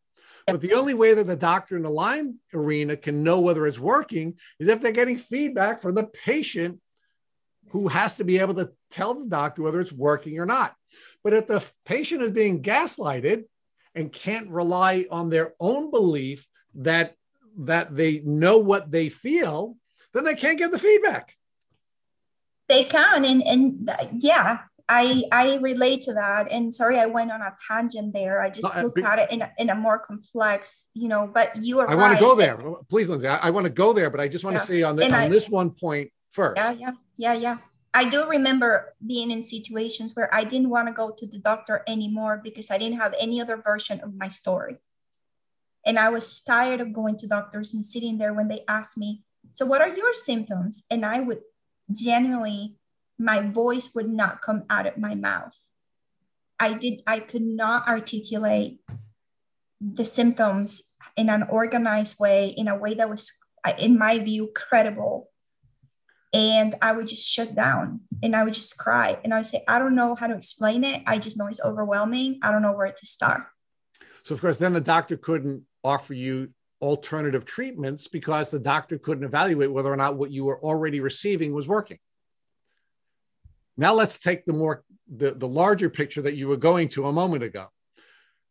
Yes. But the only way that the doctor in the Lyme arena can know whether it's working is if they're getting feedback from the patient who has to be able to tell the doctor whether it's working or not. But if the patient is being gaslighted, and can't rely on their own belief that that they know what they feel, then they can't give the feedback. They can, and and uh, yeah, I I relate to that. And sorry, I went on a tangent there. I just no, look at it in a, in a more complex, you know. But you are. I right. want to go there, please, Lindsay. I, I want to go there, but I just want yeah. to say on, the, on I, this one point first. Yeah, yeah, yeah, yeah. I do remember being in situations where I didn't want to go to the doctor anymore because I didn't have any other version of my story. And I was tired of going to doctors and sitting there when they asked me, so what are your symptoms? And I would genuinely, my voice would not come out of my mouth. I did, I could not articulate the symptoms in an organized way, in a way that was, in my view, credible. And I would just shut down and I would just cry. And I would say, I don't know how to explain it. I just know it's overwhelming. I don't know where to start. So of course, then the doctor couldn't offer you alternative treatments because the doctor couldn't evaluate whether or not what you were already receiving was working. Now let's take the more, the, the larger picture that you were going to a moment ago.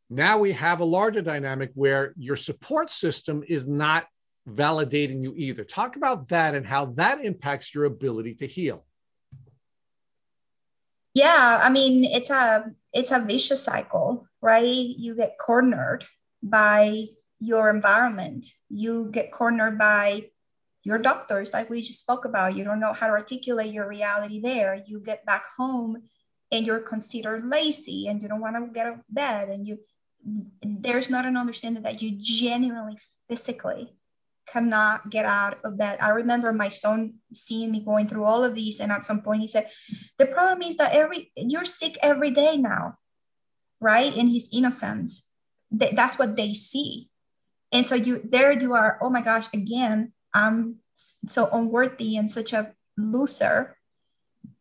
Now we have a larger dynamic where your support system is not validating you either. Talk about that and how that impacts your ability to heal. Yeah, I mean, it's a it's a vicious cycle, right? You get cornered by your environment. You get cornered by your doctors, like we just spoke about. You don't know how to articulate your reality there. You get back home and you're considered lazy and you don't want to get out of bed. And you there's not an understanding that you genuinely physically cannot get out of bed. I remember my son seeing me going through all of these. And at some point he said, the problem is that every you're sick every day now, right? In his innocence, Th- that's what they see. And so you, there you are, oh my gosh, again, I'm so unworthy and such a loser.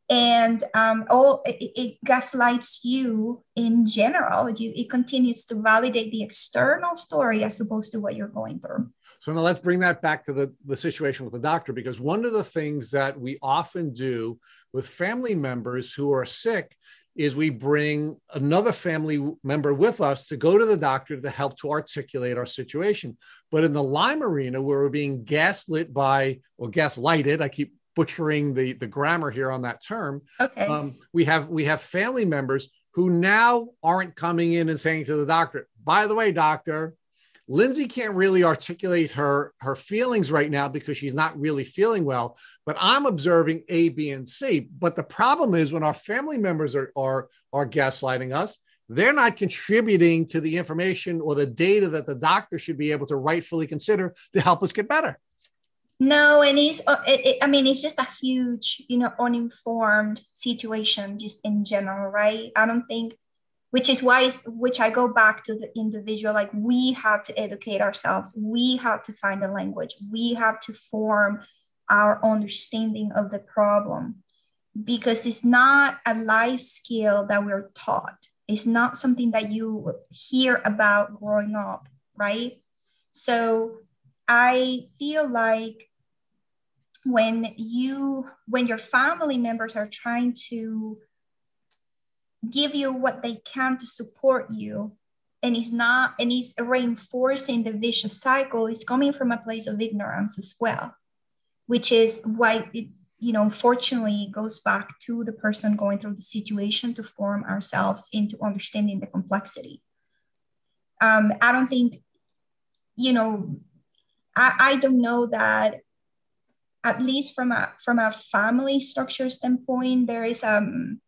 And um, all it, it gaslights you in general. You, it continues to validate the external story as opposed to what you're going through. So now let's bring that back to the, the situation with the doctor, because one of the things that we often do with family members who are sick is we bring another family member with us to go to the doctor to help to articulate our situation. But in the Lyme arena, where we're being gaslit by, or gaslighted, I keep butchering the, the grammar here on that term. Okay. Um, we have, we have family members who now aren't coming in and saying to the doctor, by the way, doctor, Lindsay can't really articulate her, her feelings right now because she's not really feeling well, but I'm observing A, B, and C. But the problem is when our family members are, are, are gaslighting us, they're not contributing to the information or the data that the doctor should be able to rightfully consider to help us get better. No, and it's, I mean, it's just a huge, you know, uninformed situation just in general, right? I don't think, which is why, which I go back to the individual, like we have to educate ourselves. We have to find the language. We have to form our understanding of the problem, because it's not a life skill that we're taught. It's not something that you hear about growing up, right? So I feel like when you, when your family members are trying to give you what they can to support you, and it's not, and it's reinforcing the vicious cycle, it's coming from a place of ignorance as well, which is why it, you know, unfortunately goes back to the person going through the situation to form ourselves into understanding the complexity. Um, I don't think, you know, I, I don't know that, at least from a, from a family structure standpoint, there is um.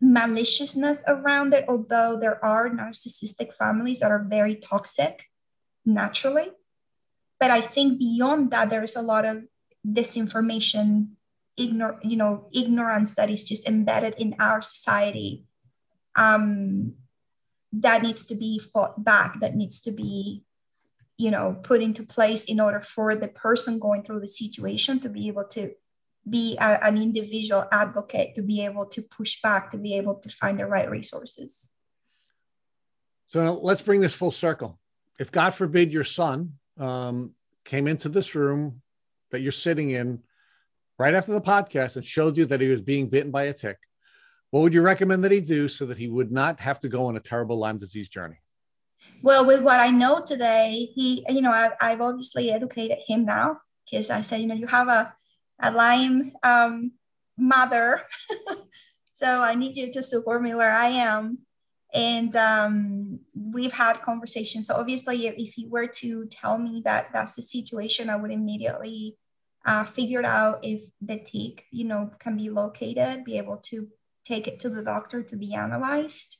maliciousness around it, although there are narcissistic families that are very toxic naturally. But I think beyond that, there is a lot of disinformation, ignor- you know, ignorance that is just embedded in our society um, that needs to be fought back, that needs to be, you know, put into place in order for the person going through the situation to be able to be a, an individual advocate, to be able to push back, to be able to find the right resources. So let's bring this full circle. If God forbid your son um, came into this room that you're sitting in right after the podcast and showed you that he was being bitten by a tick, what would you recommend that he do so that he would not have to go on a terrible Lyme disease journey? Well, with what I know today, he, you know, I, I've obviously educated him now, because I said, you know, you have a a Lyme um, mother. So I need you to support me where I am. And um, we've had conversations. So obviously if, if he were to tell me that that's the situation, I would immediately uh, figure out if the tick, you know, can be located, be able to take it to the doctor to be analyzed,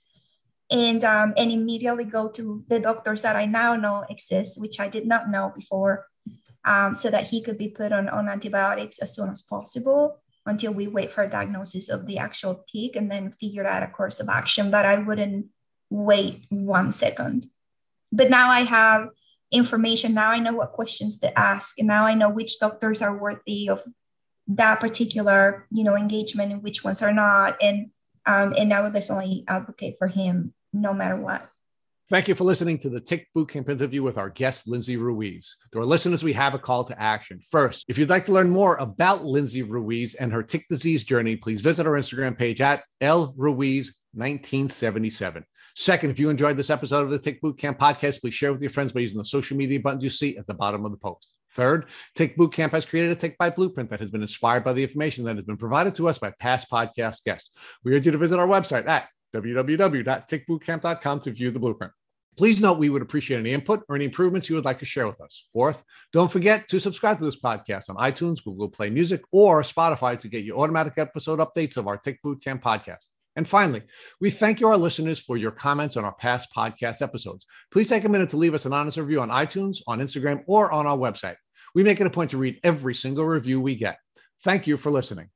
and, um, and immediately go to the doctors that I now know exist, which I did not know before. Um, so that he could be put on, on antibiotics as soon as possible until we wait for a diagnosis of the actual tick and then figure out a course of action. But I wouldn't wait one second. But now I have information. Now I know what questions to ask. And now I know which doctors are worthy of that particular, you know, engagement and which ones are not. And, um, and I would definitely advocate for him no matter what. Thank you for listening to the Tech Bootcamp interview with our guest, Lindsay Ruiz. To our listeners, we have a call to action. First, if you'd like to learn more about Lindsay Ruiz and her tick disease journey, please visit our Instagram page at L Ruiz nineteen seventy-seven. Second, if you enjoyed this episode of the Tech Bootcamp podcast, please share with your friends by using the social media buttons you see at the bottom of the post. Third, Tech Bootcamp has created a Tech Bite Blueprint that has been inspired by the information that has been provided to us by past podcast guests. We urge you to visit our website at w w w dot tick bootcamp dot com to view the blueprint. Please note we would appreciate any input or any improvements you would like to share with us. Fourth, don't forget to subscribe to this podcast on iTunes, Google Play Music, or Spotify to get your automatic episode updates of our Tech Bootcamp podcast. And finally, we thank you, our listeners, for your comments on our past podcast episodes. Please take a minute to leave us an honest review on iTunes, on Instagram, or on our website. We make it a point to read every single review we get. Thank you for listening.